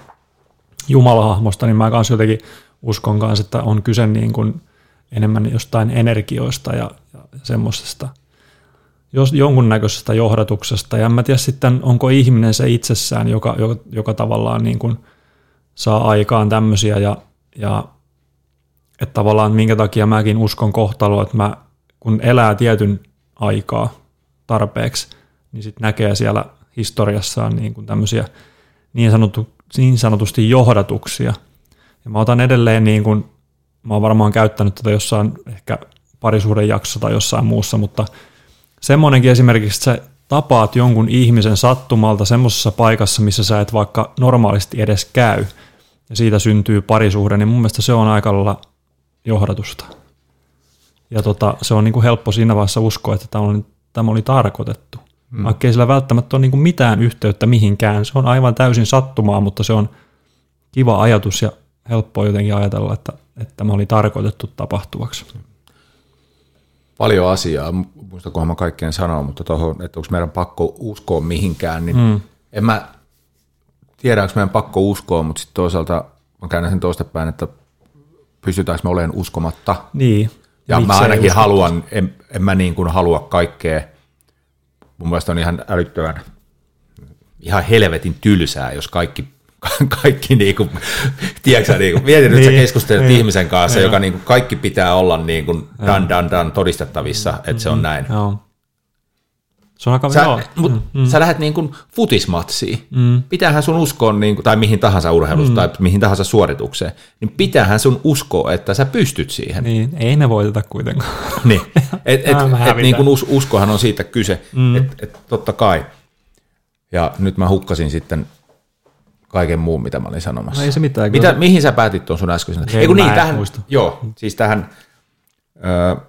Jumalahahmosta, niin mä kanssa jotenkin uskon kanssa, että on kyse niin kuin enemmän jostain energioista ja, ja semmoisesta jos, jonkunnäköisestä johdatuksesta. Ja en mä tiedä sitten, onko ihminen se itsessään, joka, joka, joka tavallaan niin kuin saa aikaan tämmöisiä. Ja, ja että tavallaan minkä takia mäkin uskon kohtaloa, että mä, kun elää tietyn aikaa tarpeeksi, niin sitten näkee siellä historiassaan niin kuin tämmöisiä niin sanottu niin sanotusti johdatuksia. Ja mä otan edelleen, niin kuin, mä oon varmaan käyttänyt tätä jossain ehkä parisuuden jaksossa tai jossain muussa, mutta semmoinenkin esimerkiksi, että sä tapaat jonkun ihmisen sattumalta semmoisessa paikassa, missä sä et vaikka normaalisti edes käy, ja siitä syntyy parisuhde, niin mun mielestä se on aika lailla johdatusta. Ja tota, se on niin kuin helppo siinä vaiheessa uskoa, että tämä oli, tämä oli tarkoitettu. Hmm. Vaikka ei sillä välttämättä ole mitään yhteyttä mihinkään. Se on aivan täysin sattumaa, mutta se on kiva ajatus ja helppoa jotenkin ajatella, että, että tämä oli tarkoitettu tapahtuvaksi. Paljon asiaa, muistakohan mä kaikkeen sanoa, mutta tuohon, että onko meidän pakko uskoa mihinkään, niin hmm. en mä tiedä, onko meidän pakko uskoa, mutta sitten toisaalta mä käännän sen toistepäin, että pystytäänkö me olemaan uskomatta. Niin. Ja mä ainakin uskomatta. haluan, en, en mä niin kuin halua kaikkea. Mun mielestä on ihan älyttömän, ihan helvetin tylsää, jos kaikki, kaikki niinku, tiedätkö niinku, mietin, että sä keskustelet ihmisen kanssa, joka niinku, kaikki pitää olla niinku, dan, dan, dan todistettavissa, että se on näin. Se on aika vihoo. Mutta sä lähdet niinku futismatsiin, pitäähän sun uskoa, niinku, tai mihin tahansa urheilusta, tai mihin tahansa suoritukseen, niin pitäähän sun uskoa, että sä pystyt siihen. Niin, ei ne voiteta kuitenkaan. Niin, että et, et, niin us, uskohan on siitä kyse, mm. että et, totta kai. Ja nyt mä hukkasin sitten kaiken muun, mitä mä olin sanomassa. No ei se mitään. Mitä, mihin sä päätit tuon sun äskeisen? Ei kun niin, tähän, joo, siis tähän ö,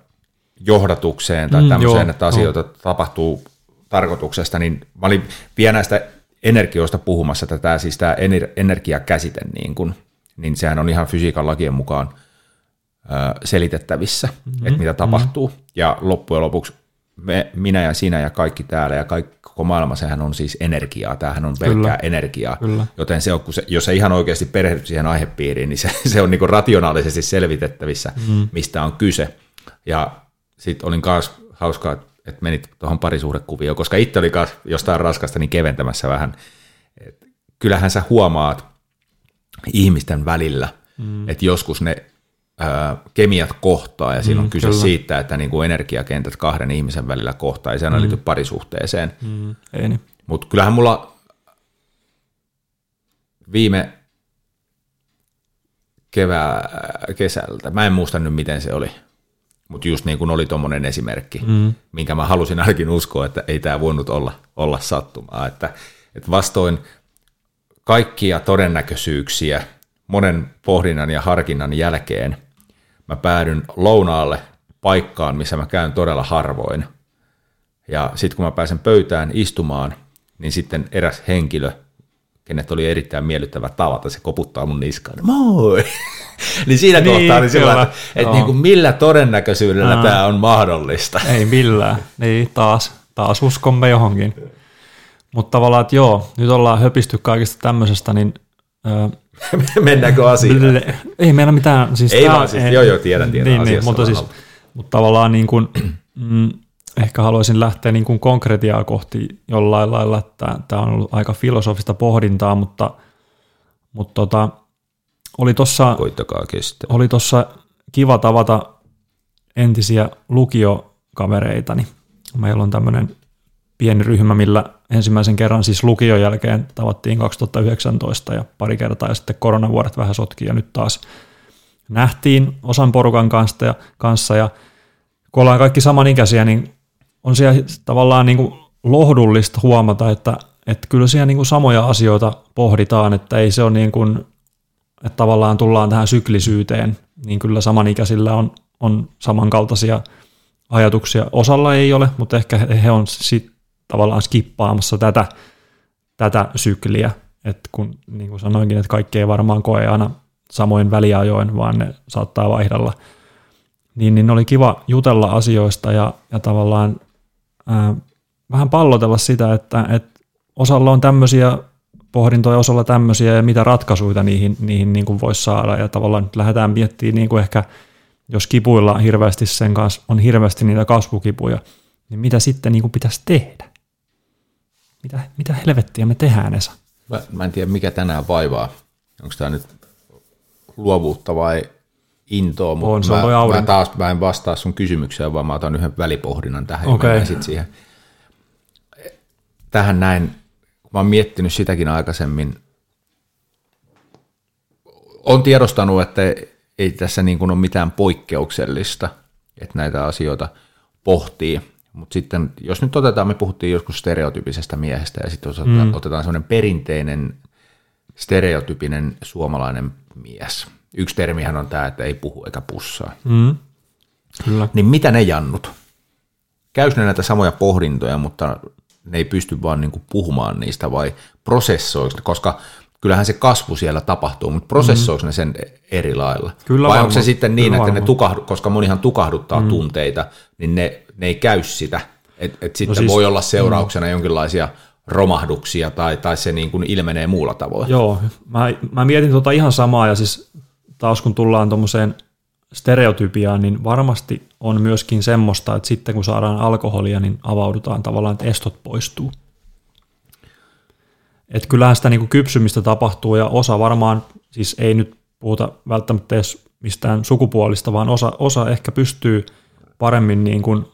johdatukseen tai mm, tämmöiseen, joo, että asioita joo. tapahtuu tarkoituksesta, niin mä olin vielä näistä energioista puhumassa, että tämä, siis tämä energiakäsite, niin, kun, niin sehän on ihan fysiikan lakien mukaan ö, selitettävissä, mm-hmm. että mitä tapahtuu, mm-hmm. ja loppujen lopuksi Me, minä ja sinä ja kaikki täällä ja kaikki, koko maailma, sehän on siis energiaa, tämähän on pelkkää kyllä, energiaa, kyllä. joten se on, kun se, jos sä ihan oikeasti perehdyt siihen aihepiiriin, niin se, se on niinku rationaalisesti selvitettävissä, mm. mistä on kyse. Ja sitten olin myös hauskaa, että menit tuohon parisuhdekuvioon, koska itse oli myös jostain raskasta niin keventämässä vähän. Et kyllähän sä huomaat ihmisten välillä, mm. että joskus ne kemiat kohtaa, ja siinä on mm, kyse kyllä. siitä, että niinku energiakentät kahden ihmisen välillä kohtaa, ei se aina mm. liity parisuhteeseen. Mm, ei niin. Mutta kyllähän mulla viime kevää, kesältä, mä en muista nyt miten se oli, mutta just niin kuin oli tuommoinen esimerkki, mm. minkä mä halusin ainakin uskoa, että ei tämä voinut olla, olla sattumaa, että, että vastoin kaikkia todennäköisyyksiä monen pohdinnan ja harkinnan jälkeen mä päädyn lounaalle paikkaan, missä mä käyn todella harvoin. Ja sitten kun mä pääsen pöytään istumaan, niin sitten eräs henkilö, kenet oli erittäin miellyttävä tavata, se koputtaa mun niskaan. Moi! niin siinä niin, kohtaa oli sillä, että, että niin kuin millä todennäköisyydellä Aa. Tämä on mahdollista. Ei millään. Niin, taas, taas uskomme johonkin. Mutta tavallaan, että joo, nyt ollaan höpisty kaikesta tämmöisestä, niin Öö, Mennäänkö asiaan? Ei meillä mitään. Siis ei tää, vaan siis, en, joo joo, tiedän, tiedän niin, asiasta. Mutta, siis, mutta tavallaan niin kuin, mm, ehkä haluaisin lähteä niin kuin konkretiaa kohti jollain lailla. Tämä on ollut aika filosofista pohdintaa, mutta, mutta tota, oli tuossa oli tuossa kiva tavata entisiä lukiokavereitani. Meillä on tämmöinen pieni ryhmä, millä ensimmäisen kerran siis lukion jälkeen tavattiin kaksituhattayhdeksäntoista ja pari kertaa ja sitten koronavuodet vähän sotki ja nyt taas nähtiin osan porukan kanssa ja, kanssa ja kun ollaan kaikki samanikäisiä, niin on siellä tavallaan niin kuin lohdullista huomata, että, että kyllä siellä niin kuin samoja asioita pohditaan, että ei se ole niin kuin, että tavallaan tullaan tähän syklisyyteen, niin kyllä samanikäisillä on, on samankaltaisia ajatuksia. Osalla ei ole, mutta ehkä he on sitten tavallaan skippaamassa tätä, tätä sykliä, että kun niin kuin sanoinkin, että kaikki ei varmaan koe aina samoin väliajoin, vaan ne saattaa vaihdella, niin, niin oli kiva jutella asioista ja, ja tavallaan ää, vähän pallotella sitä, että et osalla on tämmöisiä pohdintoja, osalla tämmöisiä ja mitä ratkaisuja niihin, niihin niin kuin voisi saada ja tavallaan nyt lähdetään miettimään niin kuin ehkä, jos kipuilla hirveästi sen kanssa on hirveästi niitä kasvukipuja, niin mitä sitten niin kuin pitäisi tehdä? Mitä, mitä helvettiä me tehdään, Esa? Mä, mä en tiedä, mikä tänään vaivaa. Onko tämä nyt luovuutta vai intoa? On, se mä, mä taas mä en vastaa sun kysymykseen, vaan mä otan yhden välipohdinnan tähän. Okay. Sit siihen. Tähän näin, mä oon miettinyt sitäkin aikaisemmin. Oon tiedostanut, että ei tässä niin kuin ole mitään poikkeuksellista, että näitä asioita pohtii, mutta sitten jos nyt otetaan, me puhuttiin joskus stereotypisestä miehestä ja sitten mm. otetaan semmoinen perinteinen stereotypinen suomalainen mies. Yksi termihän on tämä, että ei puhu eikä pussaa. Mm. Kyllä. Niin mitä ne jannut? Käys ne näitä samoja pohdintoja, mutta ne ei pysty vaan niin kuin puhumaan niistä vai prosessoiksi, koska kyllähän se kasvu siellä tapahtuu, mutta prosessoiko mm. ne sen eri lailla? Kyllä vai varma. Onko se sitten niin, Kyllä että varma. Ne tukahdu, koska monihan tukahduttaa mm. tunteita, niin ne, ne ei käy sitä. Et, et sitten no siis, voi olla seurauksena mm. jonkinlaisia romahduksia tai, tai se niin kuin ilmenee muulla tavoin. Joo, mä, mä mietin tota ihan samaa ja siis taas kun tullaan tuommoiseen stereotypiaan, niin varmasti on myöskin semmoista, että sitten kun saadaan alkoholia, niin avaudutaan tavallaan, että estot poistuu. Että kyllähän sitä niin kuin kypsymistä tapahtuu ja osa varmaan, siis ei nyt puhuta välttämättä edes mistään sukupuolista, vaan osa, osa ehkä pystyy paremmin niin kuin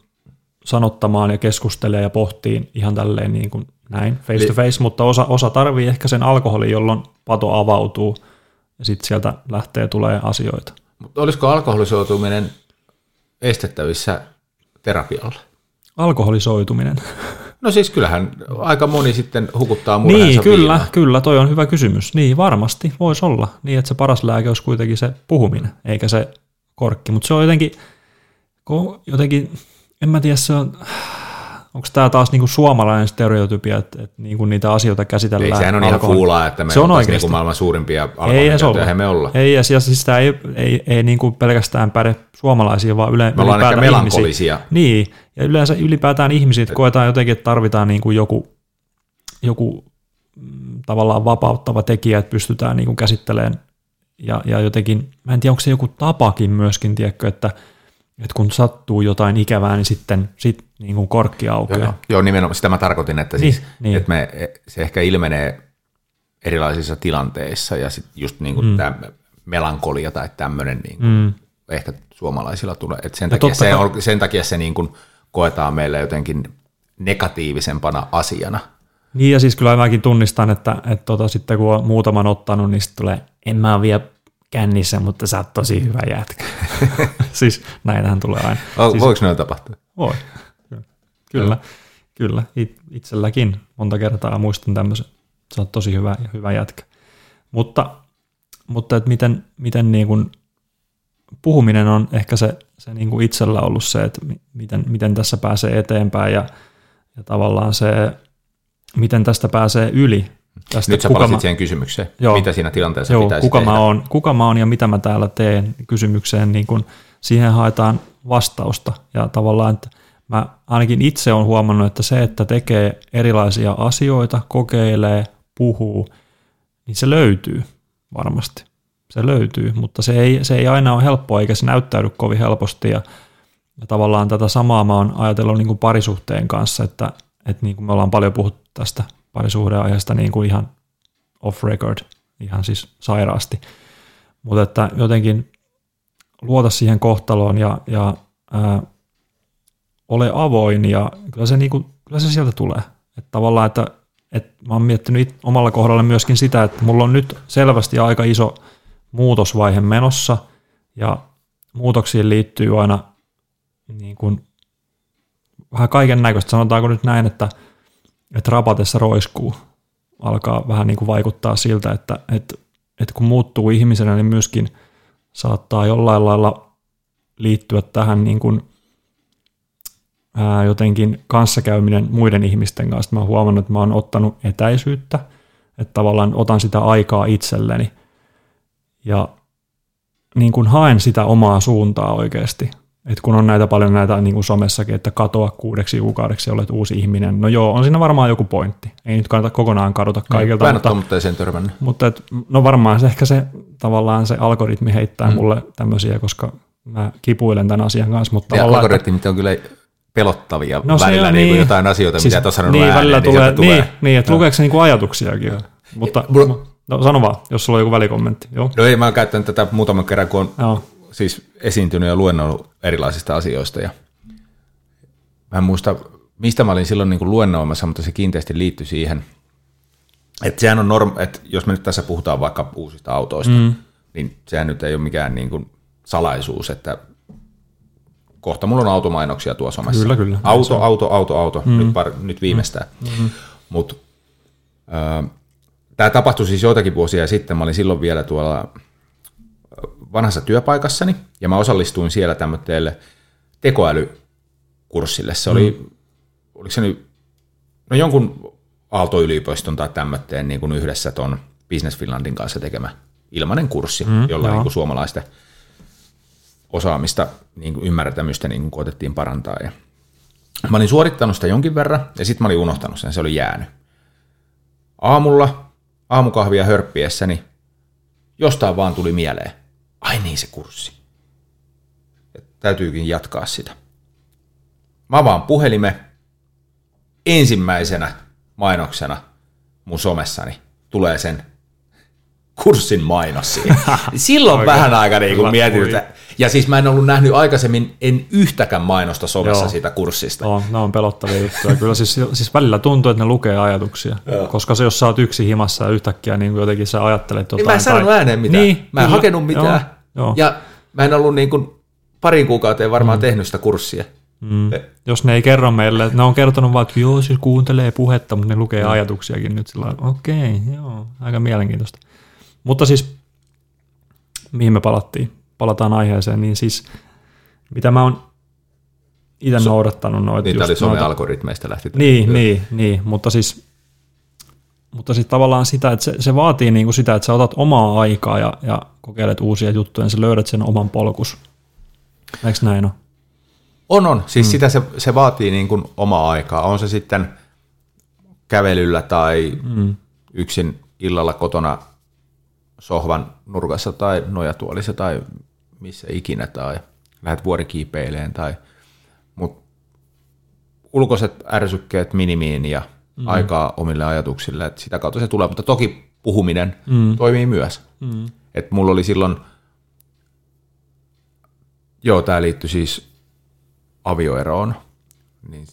sanottamaan ja keskustelemaan ja pohtiin ihan tälleen niin kuin näin face to face, mutta osa, osa tarvii ehkä sen alkoholin, jolloin pato avautuu ja sitten sieltä lähtee tulee asioita. Mutta olisiko alkoholisoituminen estettävissä terapialla? Alkoholisoituminen. No siis kyllähän aika moni sitten hukuttaa murheensa niin, kyllä, viinaan. Kyllä, toi on hyvä kysymys. Niin, varmasti voisi olla niin, että se paras lääke olisi kuitenkin se puhuminen, eikä se korkki. Mutta se on jotenkin, jotenkin, en mä tiedä, se on... Onko tämä taas niinku suomalainen stereotypia, että et niinku niitä asioita käsitellään? Ei, sehän on alkohol... ihan kuulaa, että me se on niinku maailman suurimpia alkoholikäytöjä, me olla. Ei, ja siis tämä ei, ei, ei niinku pelkästään päde suomalaisia, vaan yle, ylipäätään melankolisia. Niin, ja yleensä ylipäätään ihmisiä, että koetaan jotenkin, että tarvitaan niinku joku, joku tavallaan vapauttava tekijä, että pystytään niinku käsittelemään. Ja, ja jotenkin, mä en tiedä, onko se joku tapakin myöskin, tiedätkö, että että kun sattuu jotain ikävää, niin sitten sit niin kuin korkki aukeaa. Joo, joo, nimenomaan sitä mä tarkoitin, että, siis, niin, niin. että me, se ehkä ilmenee erilaisissa tilanteissa, ja sitten just niin kuin mm. tämä melankolia tai tämmöinen niin kuin mm. ehkä suomalaisilla tulee. Että sen, takia se, on, sen takia se niin kuin koetaan meille jotenkin negatiivisempana asiana. Niin, ja siis kyllä mäkin tunnistan, että, että tota, sitten kun on muutaman ottanut, niin sitten tulee, en mä vielä... kännissä, mutta sä oot tosi hyvä jätkä. Siis näitähän tulee aina. O, siis, voiko noin tapahtua? Voi. Kyllä, kyllä. It, itselläkin monta kertaa muistan tämmöisen. Sä oot tosi hyvä, hyvä jätkä. Mutta, mutta et miten, miten niin kun puhuminen on ehkä se, se niin kun itsellä ollut se, että miten, miten tässä pääsee eteenpäin ja, ja tavallaan se, miten tästä pääsee yli. Tästä, nyt sä palasit siihen kysymykseen, joo, mitä siinä tilanteessa joo, pitäisi kuka tehdä. Mä oon, kuka mä oon ja mitä mä täällä teen kysymykseen, niin kun siihen haetaan vastausta. Ja tavallaan, että mä ainakin itse olen huomannut, että se, että tekee erilaisia asioita, kokeilee, puhuu, niin se löytyy varmasti. Se löytyy, mutta se ei, se ei aina ole helppoa, eikä se näyttäydy kovin helposti. Ja, ja tavallaan tätä samaa mä oon ajatellut niin kuin parisuhteen kanssa, että, että niin kuin me ollaan paljon puhuttu tästä parisuhdeaiheesta niin kuin ihan off record, ihan siis sairaasti. Mutta että jotenkin luota siihen kohtaloon ja, ja ää, ole avoin ja kyllä se, niin kuin, kyllä se sieltä tulee. Että tavallaan, että, että mä oon miettinyt omalla kohdalla myöskin sitä, että mulla on nyt selvästi aika iso muutosvaihe menossa ja muutoksiin liittyy aina niin kuin vähän kaiken näköistä. Sanotaanko nyt näin, että että rapatessa roiskuu alkaa vähän niin kuin vaikuttaa siltä, että, että, että kun muuttuu ihmisenä, niin myöskin saattaa jollain lailla liittyä tähän niin kuin, ää, jotenkin kanssakäyminen muiden ihmisten kanssa. Mä oon huomannut, että mä oon ottanut etäisyyttä, että tavallaan otan sitä aikaa itselleni ja niin kuin haen sitä omaa suuntaa oikeasti. Et kun on näitä paljon näitä niin kuin somessakin, että katoa kuudeksi kuukaudeksi, olet uusi ihminen. No joo, on siinä varmaan joku pointti. Ei nyt kannata kokonaan kadota kaikilta. No, mutta, mutta ei sen törmännyt. Mutta et, no varmaan se ehkä se, tavallaan se algoritmi heittää mm. mulle tämmöisiä, koska mä kipuilen tämän asian kanssa. Mutta ja algoritmit että, on kyllä pelottavia no, välillä niin, niin, jotain asioita, siis, mitä tuossa on niin, ääneen, välillä niin tulee, tulee. Niin, niin että no. Lukeeko se niin kuin ajatuksiakin? Ja. Mutta, ja, no sano vaan, jos sulla on joku välikommentti. Joo. No ei, mä oon käyttänyt tätä muutaman kerran, kun on... No. Siis esiintynyt ja luennoinut erilaisista asioista. Ja mä en muista, mistä mä olin silloin niin kuin luennoimassa, mutta se kiinteästi liittyi siihen. Että sehän on norma, että jos me nyt tässä puhutaan vaikka uusista autoista, mm. niin sehän nyt ei ole mikään niin kuin salaisuus, että kohta mulla on automainoksia tuo somessa. Kyllä, kyllä. Auto, auto, auto, auto, mm. nyt, par, nyt viimeistään. Mm-hmm. Mut, äh, tää tapahtui siis joitakin vuosia sitten. Mä olin silloin vielä tuolla... vanhassa työpaikassani, ja mä osallistuin siellä tämmöiselle tekoälykurssille. Se oli, mm. oliko se nyt, no jonkun Aalto-yliopiston tai tämmöiseen niin kuin yhdessä ton Business Finlandin kanssa tekemä ilmainen kurssi, mm, jolla niin kuin suomalaista osaamista, niin kuin ymmärtämystä niin kuin koetettiin parantaa. Ja mä olin suorittanut sitä jonkin verran, ja sitten mä olin unohtanut sen, se oli jäänyt. Aamulla, aamukahvia hörppiessäni, jostain vaan tuli mieleen. Ai niin se kurssi. Ja täytyykin jatkaa sitä. Mä avaan puhelime. Ensimmäisenä mainoksena mun somessani tulee sen kurssin mainos siihen. Silloin oikein. Vähän aika niin mietin. Ja siis mä en ollut nähnyt aikaisemmin en yhtäkään mainosta somessa joo. siitä kurssista. On, ne on pelottavia juttuja. Kyllä siis, siis välillä tuntuu, että ne lukee ajatuksia. Joo. Koska se, jos sä oot yksi himassa ja yhtäkkiä niin jotenkin sä ajattelet jotain. Niin mä en sanonut tai... ääneen mitään. Niin, mä en kyllä. hakenut mitään. Joo, joo. Ja mä en ollut niin kuin parin kuukauteen varmaan mm. tehnyt sitä kurssia. Mm. Jos ne ei kerro meille, ne on kertonut vaan, että joo, siis kuuntelee puhetta, mutta ne lukee mm. ajatuksiakin nyt sillä lailla, okei, okay, joo, aika mielenkiintoista. Mutta siis, mihin me palattiin? Palataan aiheeseen, niin siis, mitä mä oon itse so, noudattanut noita. Niitä oli some-algoritmeista lähti. Niin, niin, niin, mutta siis, mutta siis tavallaan sitä, että se, se vaatii niin kuin sitä, että sä otat omaa aikaa ja, ja kokeilet uusia juttuja, ja sä löydät sen oman polkus. Eikö näin ole? On, on. Siis mm. sitä se, se vaatii niin kuin omaa aikaa. On se sitten kävelyllä tai mm. yksin illalla kotona sohvan nurkassa tai nojatuolissa tai missä ikinä tai lähdet vuorikiipeileen tai mut ulkoiset ärsykkeet minimiin ja mm. aikaa omille ajatuksille. Et sitä kautta se tulee, mutta toki puhuminen mm. toimii myös. Mm. Et mulla oli silloin, joo, tää liittyi siis avioeroon, niin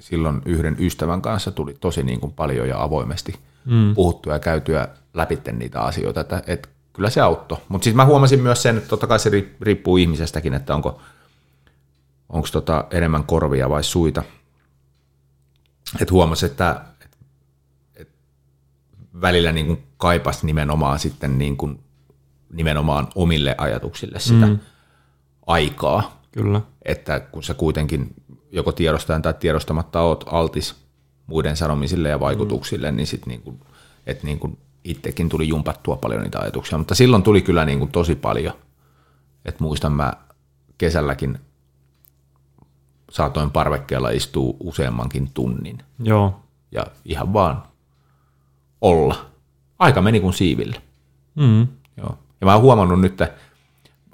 silloin yhden ystävän kanssa tuli tosi niin kuin paljon ja avoimesti mm. puhuttua ja käytyä läpitte niitä asioita, että, että kyllä se auttoi. Mutta sitten mä huomasin myös sen, että totta kai se riippuu ihmisestäkin, että onko, onko tota enemmän korvia vai suita. Että huomasin, että, että välillä niin kuin kaipasi nimenomaan, sitten niin kuin, nimenomaan omille ajatuksille sitä mm. aikaa. Kyllä. Että kun sä kuitenkin joko tiedostaen tai tiedostamatta oot altis muiden sanomisille ja vaikutuksille, mm. niin sitten niinku, niinku itsekin tuli jumpattua paljon niitä ajatuksia. Mutta silloin tuli kyllä niinku tosi paljon. Et muistan mä kesälläkin saatoin parvekkeella istua useammankin tunnin. Joo. Ja ihan vaan olla. Aika meni kuin siivillä. Mm. Joo. Ja mä oon huomannut nyt,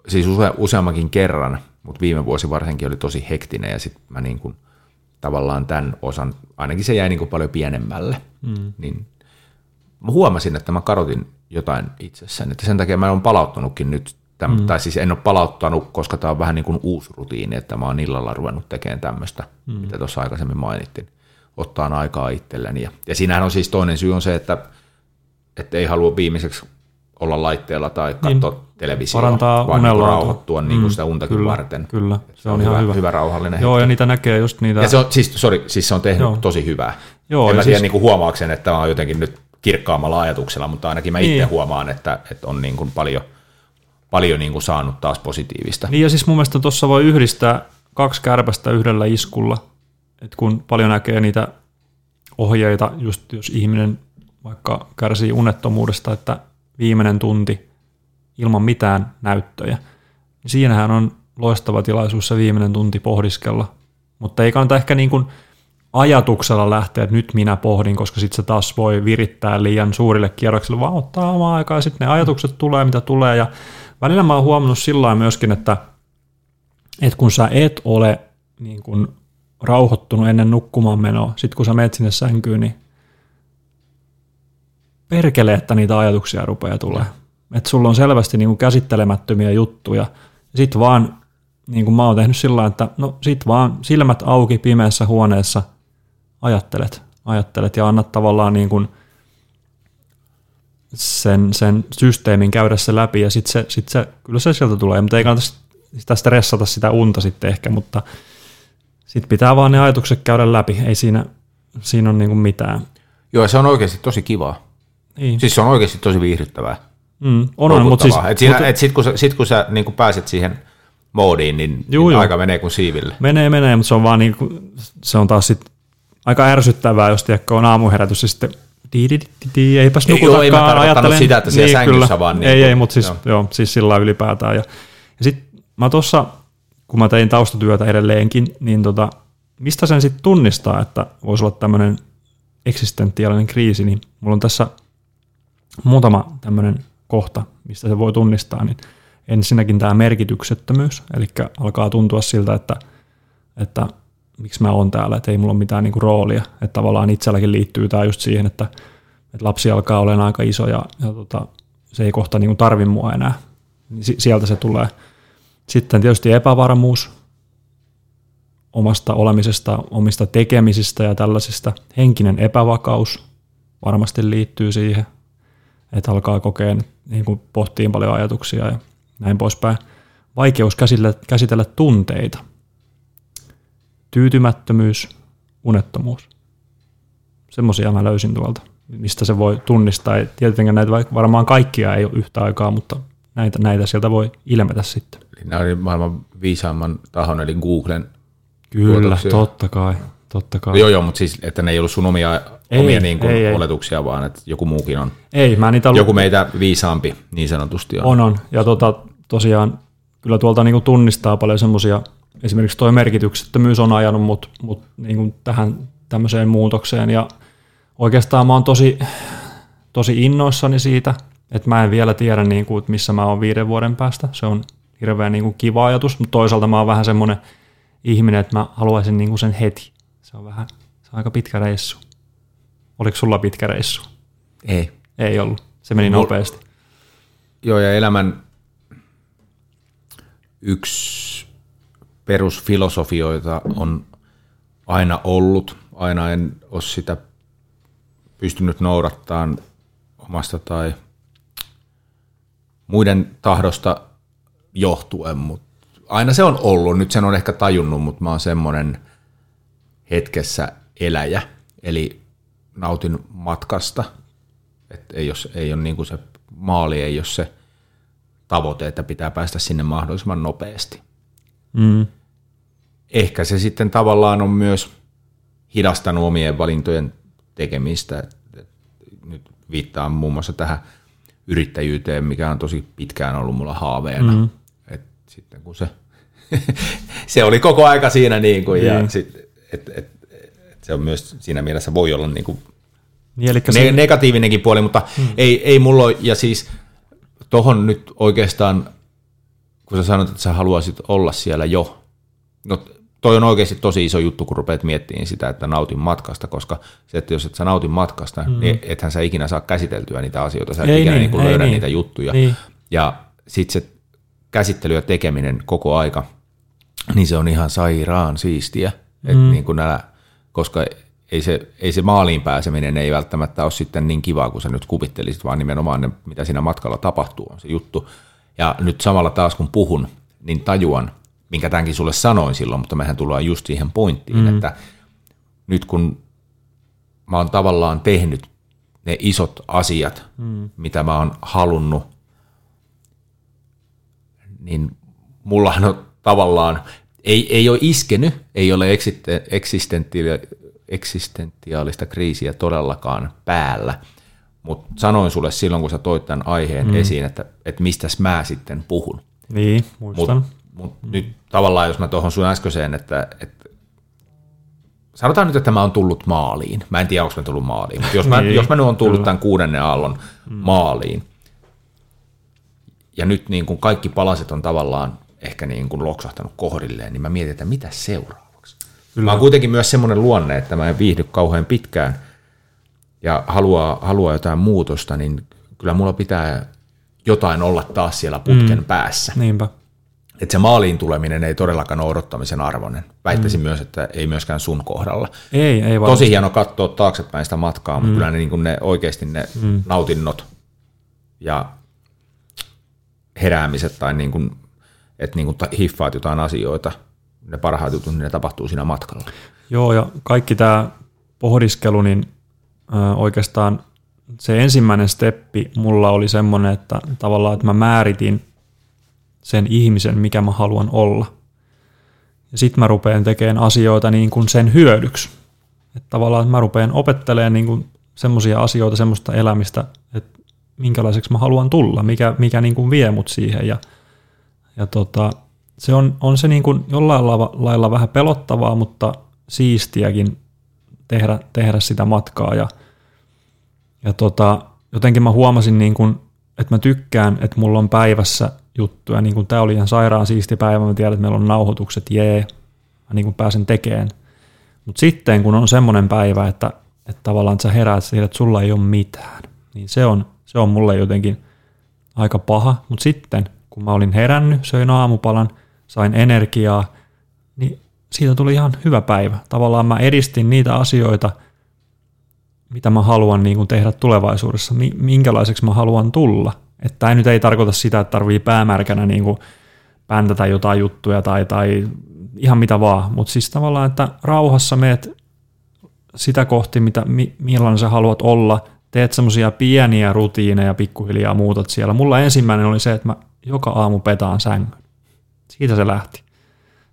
siis use, useammankin kerran, mutta viime vuosi varsinkin oli tosi hektinen, ja sitten mä niin kuin tavallaan tämän osan, ainakin se jäi niin kuin paljon pienemmälle, mm. niin mä huomasin, että mä kadotin jotain itsessäni, että sen takia mä oon palauttanutkin nyt, tämän, mm. tai siis en ole palauttanut, koska tämä on vähän niin kuin uusi rutiini, että mä oon illalla ruvennut tekemään tämmöistä, mm. mitä tuossa aikaisemmin mainittiin, ottaan aikaa itselleni. Ja, ja siinähän on siis toinen syy on se, että, että ei halua viimeiseksi olla laitteella tai katsoa niin, televisiota, parantaa vaan niin rauhoittua niin kuin mm, sitä untakin kyllä, varten. Kyllä, se on, on ihan hyvä. Hyvä rauhallinen hetki. Joo, ja niitä näkee just niitä. Ja se on, siis, sorry, siis se on tehnyt joo. tosi hyvää. Joo, en mä siis tiedä niin kuin huomaakseen, että on jotenkin nyt kirkkaammalla ajatuksella, mutta ainakin mä niin. itse huomaan, että, että on niin kuin paljon, paljon niin kuin saanut taas positiivista. Niin ja siis mun mielestä tuossa voi yhdistää kaksi kärpästä yhdellä iskulla, että kun paljon näkee niitä ohjeita, just jos ihminen vaikka kärsii unettomuudesta, että viimeinen tunti ilman mitään näyttöjä. Siinähän on loistava tilaisuus se viimeinen tunti pohdiskella, mutta ei kannata ehkä niin kuin ajatuksella lähteä, että nyt minä pohdin, koska sitten se taas voi virittää liian suurille kierroksille, vaan ottaa omaa aikaa, ja sitten ne ajatukset tulee, mitä tulee, ja välillä mä oon huomannut sillä lailla myöskin, että, että kun sä et ole niin kuin rauhoittunut ennen nukkumaan menoa, sitten kun sä menet sinne sänkyyn, niin perkele, että niitä ajatuksia rupeaa tulee. Että sulla on selvästi niinku käsittelemättömiä juttuja. Sitten vaan, niin kuin mä oon tehnyt sillä lailla, että no sit vaan silmät auki pimeässä huoneessa, ajattelet, ajattelet ja annat tavallaan niin kuin sen, sen systeemin käydä se läpi ja sit se, sit se, kyllä se sieltä tulee, mutta ei kannata sitä stressata sitä unta sitten ehkä, mutta sit pitää vaan ne ajatukset käydä läpi, ei siinä, siinä ole niinku mitään. Joo, se on oikeasti tosi kivaa. Niin. Siis se on oikeasti tosi viihdyttävää. Mm, on, on, mutta siis... Mutta... Sitten kun sä, sit, kun sä niin kun pääset siihen moodiin, niin, juu, niin aika menee kuin siiville. Menee, menee, mutta se on, vaan niin kuin, se on taas sit aika ärsyttävää, jos tiedätkö on aamuherätys ja sitten di-di-di-di-di, eipäs nukutakaan. Ei, joo, ei mä tarkoittanut sitä, että siellä niin, sängyssä kyllä, vaan... Niin ei, kuin, ei, mutta siis, joo. Joo, siis sillä ylipäätään. Ja, ja sitten mä tuossa, kun mä tein taustatyötä edelleenkin, niin tota, mistä sen sitten tunnistaa, että voisi olla tämmöinen eksistentiaalinen kriisi, niin mulla on tässä... Muutama tämmöinen kohta, mistä se voi tunnistaa, niin ensinnäkin tämä merkityksettömyys, eli alkaa tuntua siltä, että, että miksi mä oon täällä, että ei mulla ole mitään niinku roolia, että tavallaan itselläkin liittyy tämä just siihen, että, että lapsi alkaa olemaan aika iso ja, ja tota, se ei kohta niinku tarvi mua enää, sieltä se tulee. Sitten tietysti epävarmuus omasta olemisesta, omista tekemisistä ja tällaisista, henkinen epävakaus varmasti liittyy siihen, että alkaa kokea, niin kuin pohtii paljon ajatuksia ja näin poispäin. Vaikeus käsitellä, käsitellä tunteita. tyytymättömyys, unettomuus. Semmoisia mä löysin tuolta, mistä se voi tunnistaa. Ja tietenkin näitä varmaan kaikkia ei ole yhtä aikaa, mutta näitä, näitä sieltä voi ilmetä sitten. Eli nämä oli maailman viisaamman tahon, eli Googlen. Kyllä, tuotoksia. totta kai. Totta kai. Joo, joo, mutta siis, että ne ei ollut sun omia, ei, omia niin kuin ei, oletuksia, ei. Vaan että joku muukin on. Ei, mä niitä ollut. Joku meitä viisaampi niin sanotusti on. On, on. Ja tota, tosiaan kyllä tuolta niin kuin tunnistaa paljon semmoisia, esimerkiksi tuo merkityksettömyys on ajanut mut, mut niin kuin tähän tämmöiseen muutokseen. Ja oikeastaan mä oon tosi, tosi innoissani siitä, että mä en vielä tiedä, niin kuin, että missä mä oon viiden vuoden päästä. Se on hirveän niin kuin kiva ajatus, mutta toisaalta mä oon vähän semmoinen ihminen, että mä haluaisin niin kuin sen heti. Se on vähän, se on aika pitkä reissu. Oliko sulla pitkä reissu? Ei. Ei ollut. Se meni Mul... nopeasti. Joo, ja elämän yksi perusfilosofioita on aina ollut. Aina en ole sitä pystynyt noudattamaan omasta tai muiden tahdosta johtuen, mutta aina se on ollut. Nyt sen on ehkä tajunnut, mutta mä oon semmoinen hetkessä eläjä, eli nautin matkasta, että ei, ei ole niin kuin se maali, ei ole se tavoite, että pitää päästä sinne mahdollisimman nopeasti. Mm. Ehkä se sitten tavallaan on myös hidastanut omien valintojen tekemistä. Nyt viittaan muun muassa tähän yrittäjyyteen, mikä on tosi pitkään ollut mulla haaveena. Mm. Et sitten kun se, se oli koko aika siinä niin kuin, yeah. ja sitten Et, et, et se on myös siinä mielessä voi olla niinku ne, negatiivinenkin puoli, mutta hmm. ei, ei mulla ole, ja siis tohon nyt oikeastaan, kun sä sanot, että sä haluaisit olla siellä jo, no toi on oikeasti tosi iso juttu, kun rupeat miettimään sitä, että nautin matkasta, koska se, että jos et sä nautin matkasta, hmm. niin ethän sä ikinä saa käsiteltyä niitä asioita, sä et ei ikinä niin, niin löydä niin. niitä juttuja, niin. ja sit se käsittely ja tekeminen koko aika, niin se on ihan sairaan siistiä. Et mm. niin kuin nää, koska ei se, ei se maaliin pääseminen ei välttämättä ole sitten niin kivaa kuin sä nyt kuvittelisit, vaan nimenomaan ne, mitä siinä matkalla tapahtuu, on se juttu. Ja nyt samalla taas kun puhun, niin tajuan, minkä tämänkin sulle sanoin silloin, mutta mehän tullaan just siihen pointtiin, mm. että nyt kun mä oon tavallaan tehnyt ne isot asiat, mm. mitä mä oon halunnut, niin mullahan on tavallaan... Ei, ei ole iskenyt, ei ole eksistentiaalista kriisiä todellakaan päällä, mutta sanoin sulle silloin, kun sä toit tämän aiheen mm. esiin, että, että mistäs mä sitten puhun. Niin, muistan. Mut, mut mm. nyt tavallaan, jos mä tuohon sun äskeiseen, että, että sanotaan nyt, että mä oon tullut maaliin. Mä en tiedä, onko mä tullut maaliin, mutta jos, niin, jos mä nyt oon tullut kyllä. tämän kuudennen aallon mm. maaliin, ja nyt niin kun kaikki palaset on tavallaan ehkä niin kuin loksahtanut kohdilleen, niin mä mietin, että mitä seuraavaksi. Kyllä. Mä oon kuitenkin myös semmoinen luonne, että mä en viihdy kauhean pitkään ja haluaa, haluaa jotain muutosta, niin kyllä mulla pitää jotain olla taas siellä putken mm. päässä. Niinpä. Että se maaliin tuleminen ei todellakaan ole odottamisen arvoinen. Väittäisin mm. myös, että ei myöskään sun kohdalla. Ei, ei Tosi hieno katsoa taaksepäin sitä matkaa, mutta mm. kyllä ne, niin kuin ne oikeasti ne mm. nautinnot ja heräämiset tai niin kuin että niin hiffaat jotain asioita, ne parhaat jutut, niin ne tapahtuu siinä matkalla. Joo, ja kaikki tämä pohdiskelu, niin oikeastaan se ensimmäinen steppi mulla oli semmoinen, että tavallaan, että mä määritin sen ihmisen, mikä mä haluan olla. Ja sit mä rupean tekemään asioita niin kuin sen hyödyksi. Että tavallaan, että mä rupean opettelemaan niin kuin semmoisia asioita, semmoista elämistä, että minkälaiseksi mä haluan tulla, mikä, mikä niin kuin vie mut siihen, ja Ja tota, se on, on se niin kuin jollain lailla, lailla vähän pelottavaa, mutta siistiäkin tehdä, tehdä sitä matkaa. Ja, ja tota, jotenkin mä huomasin, niin kuin, että mä tykkään, että mulla on päivässä juttuja. Niin kuin tää oli ihan sairaan siisti päivä, mä tiedän, että meillä on nauhoitukset, jee, mä niin kuin pääsen tekemään. Mutta sitten kun on semmoinen päivä, että, että tavallaan että sä heräät siihen, että sulla ei ole mitään, niin se on, se on mulle jotenkin aika paha, mutta sitten... kun mä olin herännyt, söin aamupalan, sain energiaa, niin siitä tuli ihan hyvä päivä. Tavallaan mä edistin niitä asioita, mitä mä haluan niin kuin tehdä tulevaisuudessa, minkälaiseksi mä haluan tulla. Että tämä nyt ei tarkoita sitä, että tarvii päämärkänä niin kuin päntätä jotain juttuja tai, tai ihan mitä vaan, mutta siis tavallaan, että rauhassa meet sitä kohti, mitä, millainen sä haluat olla, teet semmoisia pieniä rutiineja, pikkuhiljaa muutat siellä. Mulla ensimmäinen oli se, että mä joka aamu petaan sängyn. Siitä se lähti.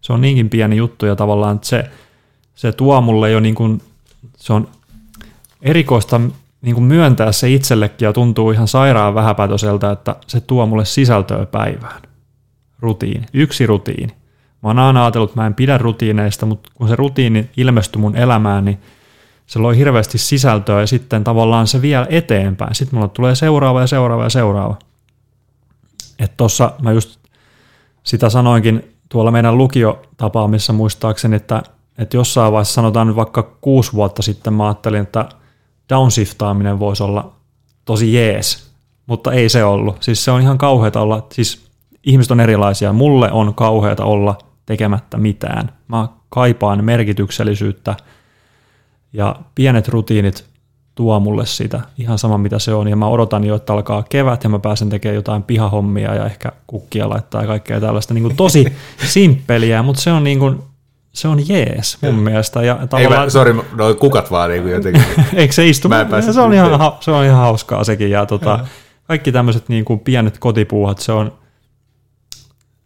Se on niinkin pieni juttu ja tavallaan, että se, se tuo mulle jo niin kuin, se on erikoista niin kuin myöntää se itsellekin ja tuntuu ihan sairaan vähäpätöseltä, että se tuo mulle sisältöä päivään. Rutiini, yksi rutiini. Mä oon aina ajatellut, että mä en pidä rutiineista, mutta kun se rutiini ilmestyi mun elämään, niin se loi hirveästi sisältöä ja sitten tavallaan se vielä eteenpäin. Sitten mulla tulee seuraava ja seuraava ja seuraava. Että tossa mä just sitä sanoinkin tuolla meidän lukiotapaamissa muistaakseni, että, että jossain vaiheessa sanotaan nyt vaikka kuusi vuotta sitten mä ajattelin, että downshiftaaminen voisi olla tosi jees, mutta ei se ollut. Siis se on ihan kauheata olla, siis ihmiset on erilaisia. Mulle on kauheata olla tekemättä mitään. Mä kaipaan merkityksellisyyttä ja pienet rutiinit tuo mulle sitä, ihan sama mitä se on. Ja mä odotan jo, että alkaa kevät ja mä pääsen tekemään jotain pihahommia ja ehkä kukkia laittaa ja kaikkea tällaista. Niin kuin tosi simppeliä, mutta se on, niin kuin, se on jees mun ja. mielestä. Ja tavallaan... Ei, sori, noi kukat vaan niin kuin jotenkin. Eikö se istu? Se on, ihan, se on ihan hauskaa sekin. Ja tota, ja. Kaikki tämmöiset niin kuin pienet kotipuuhat, se on...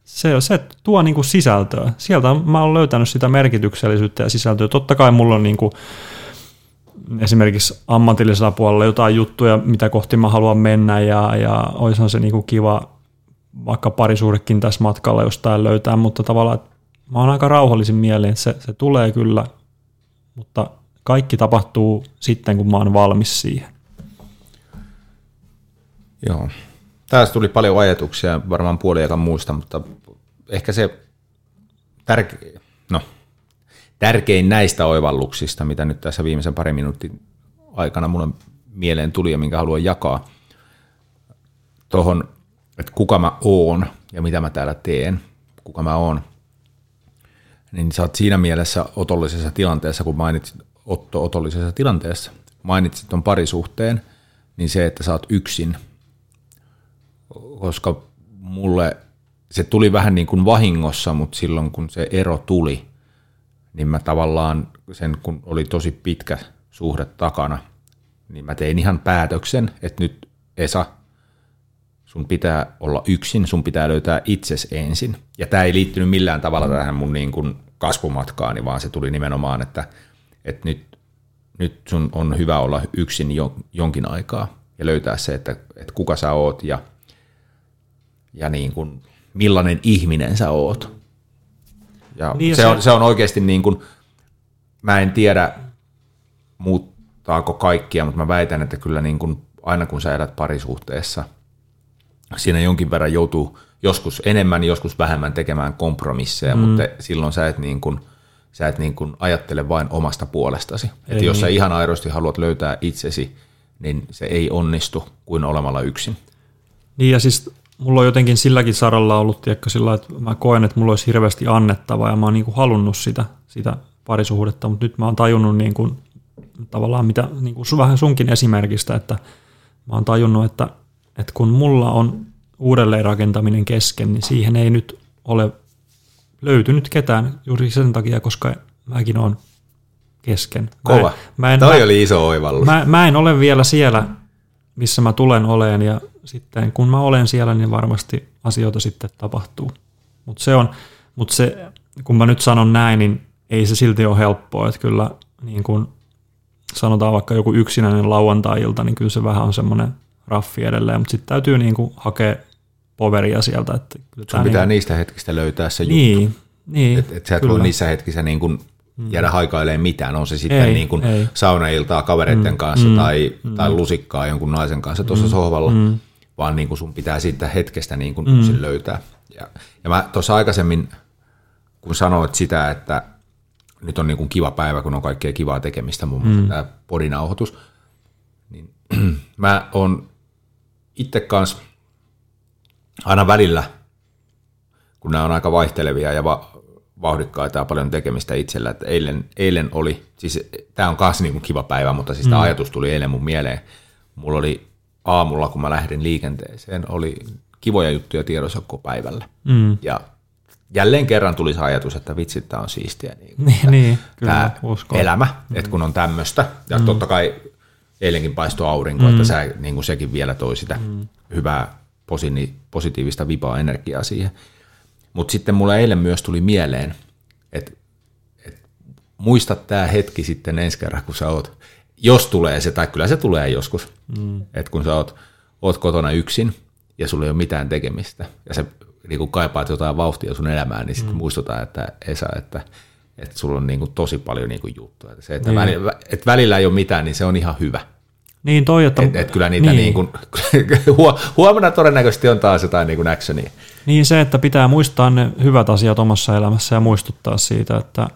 Se, se tuo niin kuin sisältöä. Sieltä mä oon löytänyt sitä merkityksellisyyttä ja sisältöä. Totta kai mulla on niin kuin esimerkiksi ammatillisella puolella jotain juttuja, mitä kohti mä haluan mennä, ja, ja olisihan se niin kuin kiva vaikka parisuhdekin tässä matkalla jostain löytää, mutta tavallaan mä oon aika rauhallisin mielin, se, se tulee kyllä, mutta kaikki tapahtuu sitten, kun mä oon valmis siihen. Joo. Tästä tuli paljon ajatuksia, varmaan puoliakaan muista, mutta ehkä se tärke- no, tärkein näistä oivalluksista, mitä nyt tässä viimeisen parin minuutin aikana mulle mieleen tuli ja minkä haluan jakaa tuohon, että kuka mä oon ja mitä mä täällä teen, kuka mä oon, niin sä oot siinä mielessä otollisessa tilanteessa, kun mainitsit Otto otollisessa tilanteessa, mainitsit ton parisuhteen, niin se, että sä oot yksin, koska mulle se tuli vähän niin kuin vahingossa, mutta silloin kun se ero tuli, niin mä tavallaan sen, kun oli tosi pitkä suhde takana, niin mä tein ihan päätöksen, että nyt Esa, sun pitää olla yksin, sun pitää löytää itsesi ensin. Ja tää ei liittynyt millään tavalla tähän mun niin kuin kasvumatkaani, vaan se tuli nimenomaan, että, että nyt, nyt sun on hyvä olla yksin jonkin aikaa ja löytää se, että, että kuka sä oot ja ja niin kuin, millainen ihminen sä oot. Ja niin se, on, se on oikeasti niin kuin, mä en tiedä muuttaako kaikkia, mutta mä väitän, että kyllä niin kuin, aina kun sä elät parisuhteessa, siinä jonkin verran joutuu joskus enemmän, joskus vähemmän tekemään kompromisseja, mm. mutta silloin sä et, niin kuin, sä et niin kuin ajattele vain omasta puolestasi. Että jos sä ihan aidosti haluat löytää itsesi, niin se ei onnistu kuin olemalla yksin. Niin ja siis... Mulla on jotenkin silläkin saralla ollut, tiedätkö, sillä, että mä koen, että mulla olisi hirveästi annettavaa ja mä oon niin kuin halunnut sitä, sitä parisuhdetta, mutta nyt mä oon tajunnut niin kuin, tavallaan mitä, niin kuin vähän sunkin esimerkistä, että mä oon tajunnut, että, että kun mulla on uudelleenrakentaminen kesken, niin siihen ei nyt ole löytynyt ketään juuri sen takia, koska mäkin oon kesken. Mä Kova. En, mä en, Toi mä, oli iso oivallus. Mä, mä en ole vielä siellä, missä mä tulen oleen ja sitten kun mä olen siellä, niin varmasti asioita sitten tapahtuu. Mutta se on, mut se, kun mä nyt sanon näin, niin ei se silti ole helppoa. Että kyllä niin kun sanotaan vaikka joku yksinäinen lauantai-ilta, niin kyllä se vähän on semmoinen raffi edelleen. Mutta sitten täytyy niin kun hakea poveria sieltä. Että sun pitää niin, niistä hetkistä löytää se niin, juttu. Niin, että et sä et voi niissä hetkissä niin kun jäädä haikailemaan mitään. On se sitten ei, niin kun saunailtaa kavereiden mm, kanssa mm, tai, mm, tai lusikkaa jonkun naisen kanssa tuossa mm, sohvalla. Mm. Vaan niin kuin sun pitää siitä hetkestä niin kuin yksin mm. löytää. Ja, ja mä tuossa aikaisemmin, kun sanoit sitä, että nyt on niin kuin kiva päivä, kun on kaikkea kivaa tekemistä, muun muassa mm. tämä podinauhoitus, niin mä oon itse kanssa aina välillä, kun nämä on aika vaihtelevia ja va- vauhdikkaita ja paljon tekemistä itsellä, että eilen, eilen oli, siis tämä on kanssa niin kuin kiva päivä, mutta siis mm. tämä ajatus tuli eilen mun mieleen, mulla oli aamulla, kun mä lähdin liikenteeseen, oli kivoja juttuja tiedossa koko päivällä. Mm. Ja jälleen kerran tuli se ajatus, että vitsit, tämä on siistiä. Niin, tämä, niin, kyllä, uskon. Elämä, mm. että kun on tämmöistä. Ja mm. totta kai eilenkin paistoi aurinko, mm. että sä, niin kuin sekin vielä toi sitä mm. hyvää positiivista vipaa energiaa siihen. Mutta sitten mulle eilen myös tuli mieleen, että et, muista tämä hetki sitten ensi kerran, kun sä oot, jos tulee se, tai kyllä se tulee joskus, mm. että kun sä oot, oot kotona yksin ja sulla ei ole mitään tekemistä ja sä niin kun kaipaat jotain vauhtia sun elämään, niin sitten mm. muistutaan, että Esa, että, että sulla on niin kun tosi paljon niin kun juttuja. Se, että niin. välillä, et välillä ei ole mitään, niin se on ihan hyvä. Niin toi, että... Et, et kyllä niitä niin. Niin kun, huomenna todennäköisesti on taas jotain niin kun actionia. Niin se, että pitää muistaa ne hyvät asiat omassa elämässä ja muistuttaa siitä, että,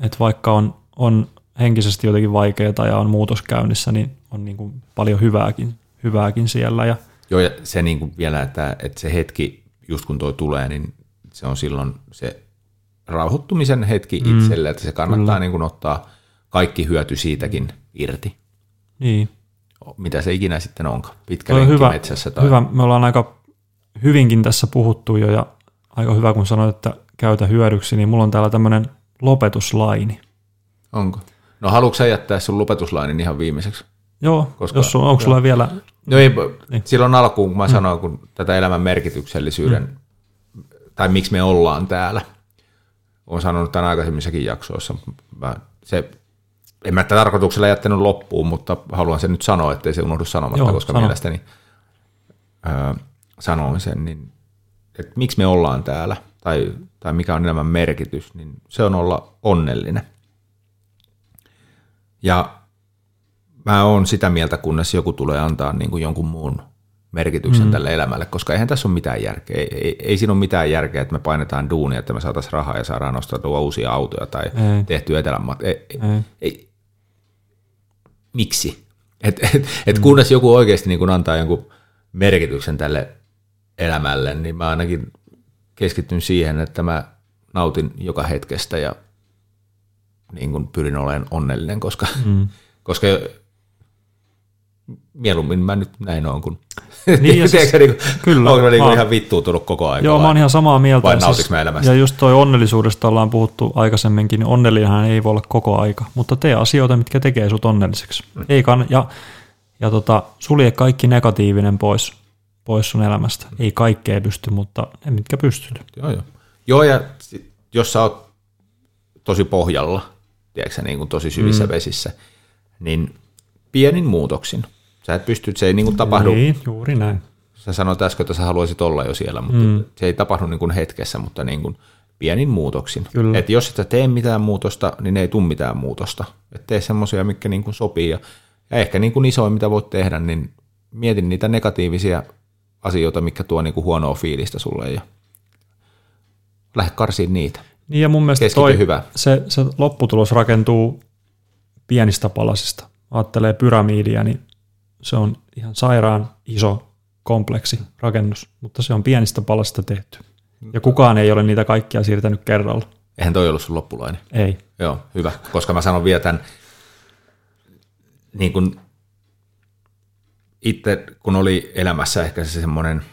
että vaikka on, on henkisesti jotenkin vaikeaa ja on muutos käynnissä, niin on niin kuin paljon hyvääkin, hyvääkin siellä. Ja joo, ja se niin kuin vielä, että, että se hetki, just kun toi tulee, niin se on silloin se rauhoittumisen hetki mm. itselle, että se kannattaa niin kuin ottaa kaikki hyöty siitäkin irti. Niin. Mitä se ikinä sitten onkaan, pitkä toi lenkki hyvä, metsässä. Tai... Hyvä, me ollaan aika hyvinkin tässä puhuttu jo, ja aika hyvä, kun sanoit, että käytä hyödyksi, niin mulla on täällä tämmöinen lopetuslaini. Onko? No haluatko sä jättää sun lopetuslainin ihan viimeiseksi? Joo, koska, jos sun, onko sulla vielä... No ei, niin. Silloin alkuun, kun mä mm. sanoin, kun tätä elämän merkityksellisyyden, mm. tai miksi me ollaan täällä, olen sanonut tämän aikaisemmissakin jaksoissa. Mä, se, en mä tarkoituksella jättänyt loppuun, mutta haluan sen nyt sanoa, ettei se unohdu sanomatta, joo, koska sano. Mielestäni öö, sanoin sen, niin, että miksi me ollaan täällä, tai, tai mikä on elämän merkitys, niin se on olla onnellinen. Ja mä oon sitä mieltä, kunnes joku tulee antaa niin kuin jonkun muun merkityksen mm-hmm. tälle elämälle, koska eihän tässä ole mitään järkeä. Ei, ei, ei siinä ole mitään järkeä, että me painetaan duunia, että me saataisiin rahaa ja saadaan ostaa uusia autoja tai ei. Tehtyä etelänmaat. Ei, ei. Ei. Miksi? Et, et, et mm-hmm. kunnes joku oikeasti niin kuin antaa jonkun merkityksen tälle elämälle, niin mä ainakin keskityn siihen, että mä nautin joka hetkestä ja niin kuin pyrin olemaan onnellinen, koska, mm. koska mieluummin mä nyt näin oon, kun niin, siis, niin, kyllä, oon mä niin mä, ihan vittuutunut koko ajan. Joo, vai, mä oon ihan samaa mieltä. Vai nautiks mä elämästä? Ja just toi onnellisuudesta ollaan puhuttu aikaisemminkin, niin onnellinenhan ei voi olla koko aika, mutta tee asioita, mitkä tekee sut onnelliseksi. Mm. Ei kann- ja ja tota, sulje kaikki negatiivinen pois, pois sun elämästä. Mm. Ei kaikkea pysty, mutta ne mitkä pystyt. Joo, joo. joo ja sit, jos sä oot tosi pohjalla, tiedätkö, niin kuin tosi syvissä mm. vesissä, niin pienin muutoksin. Sä et pysty, se ei niin kuin tapahdu. Ei, juuri näin. Sä sanoit äsken, että sä haluaisit olla jo siellä, mutta mm. se ei tapahdu niin kuin hetkessä, mutta niin kuin pienin muutoksin. Että jos et sä tee mitään muutosta, niin ei tule mitään muutosta. Et tee semmoisia, mitkä niin kuin sopii. Ja, ja ehkä niin kuin isoin, mitä voit tehdä, niin mietin niitä negatiivisia asioita, mitkä tuo niin kuin huonoa fiilistä sulle ja lähde karsiin niitä. Niin ja mun mielestä toi, se, se lopputulos rakentuu pienistä palasista. Ajattelee pyramidia, niin se on ihan sairaan iso kompleksi rakennus, mutta se on pienistä palasista tehty. Ja kukaan ei ole niitä kaikkia siirtänyt kerralla. Eihän toi ollut sun loppulainen. Ei. Joo, hyvä. Koska mä sanon vielä tämän, niin kun itse kun oli elämässä ehkä se semmoinen,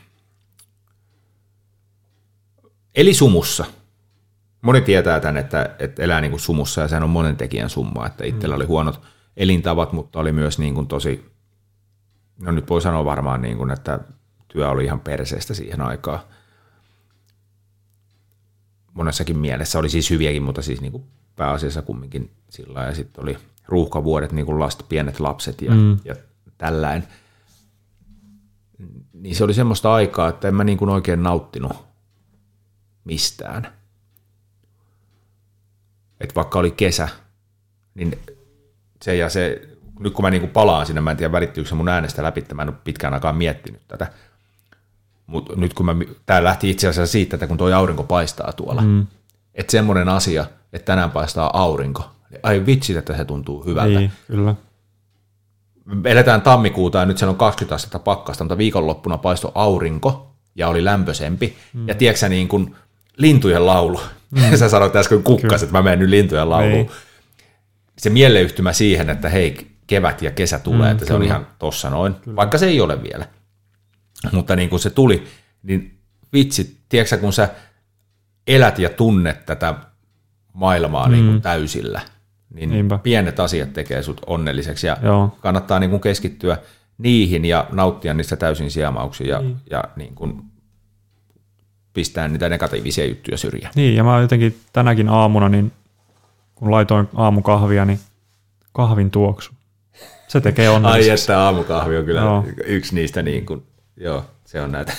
eli sumussa. Moni tietää tämän, että, että elää niin kuin sumussa ja sehän on monen tekijän summa, että itsellä oli huonot elintavat, mutta oli myös niin kuin tosi, no nyt voi sanoa varmaan niin kuin, että työ oli ihan perseestä siihen aikaan. Monessakin mielessä oli siis hyviäkin, mutta siis niin kuin pääasiassa kumminkin sillä ja sitten oli ruuhkavuodet, niin kuin last, pienet lapset ja, mm. ja tällainen. Niin se oli semmoista aikaa, että en mä niin kuin oikein nauttinut mistään. Että vaikka oli kesä, niin se ja se, nyt kun mä niinku palaan sinne, mä en tiedä välittyykö se mun äänestä läpi, mä en ole pitkään aikaan miettinyt tätä, mutta nyt kun mä, tää lähti itse asiassa siitä, että kun toi aurinko paistaa tuolla, mm. että semmoinen asia, että tänään paistaa aurinko, ai vitsi, että se tuntuu hyvältä. Ei, kyllä. Me eletään tammikuuta ja nyt se on kaksikymmentä astetta pakkasta, mutta viikonloppuna paistoi aurinko ja oli lämpöisempi mm. ja tiedätkö sä niin kuin lintujen laulu. Mm. Sä sanoit äsken kukkas, että mä menen nyt lintujen lauluun. Ei. Se mieleyhtymä siihen, että hei, kevät ja kesä tulee, mm, että se on ihan tossa noin, kyllä. Vaikka se ei ole vielä. Mutta niin kun se tuli, niin vitsi, tiedätkö kun sä elät ja tunnet tätä maailmaa mm. niin kuin täysillä, niin niinpä. Pienet asiat tekee sut onnelliseksi ja joo. kannattaa niin kuin keskittyä niihin ja nauttia niistä täysin siemauksia ja, mm. ja niin kuin pistää niitä negatiivisia juttuja syrjään. Niin, ja mä jotenkin tänäkin aamuna, niin kun laitoin aamukahvia, niin kahvin tuoksu. Se tekee onnelliseksi. Ai että aamukahvi on kyllä joo. yksi niistä, niin kuin, joo, se on näitä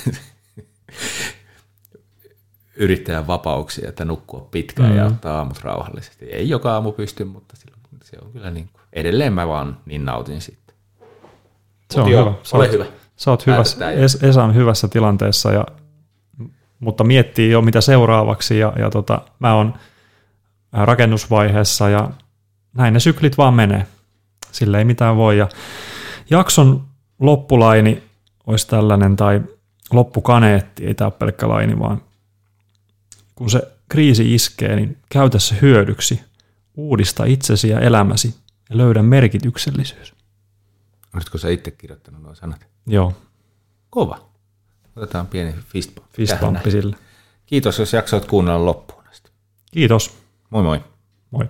yrittäjän vapauksia, että nukkua pitkään mm. ja ottaa aamut rauhallisesti. Ei joka aamu pysty, mutta silloin se on kyllä niin kuin, edelleen mä vaan niin nautin sitten. Se Mut on joo, hyvä. Sä ole oot, hyvä. Sä oot hyvässä, es, Esa on hyvässä tilanteessa, ja, mutta miettii jo mitä seuraavaksi, ja, ja tota, mä oon rakennusvaiheessa, ja näin ne syklit vaan menee. Sille ei mitään voi. Ja jakson loppulaini olisi tällainen, tai loppukaneetti, ei tämä ole pelkkä laini, vaan kun se kriisi iskee, niin käytä se hyödyksi. Uudista itsesi ja elämäsi ja löydä merkityksellisyys. Oletko sä itse kirjoittanut nuo sanat? Joo. Kova. Otetaan pieni fistbumpi. Fistbumpi sillä. Kiitos, jos jaksoit kuunnella loppuun asti. Kiitos. Moi moi. Moi.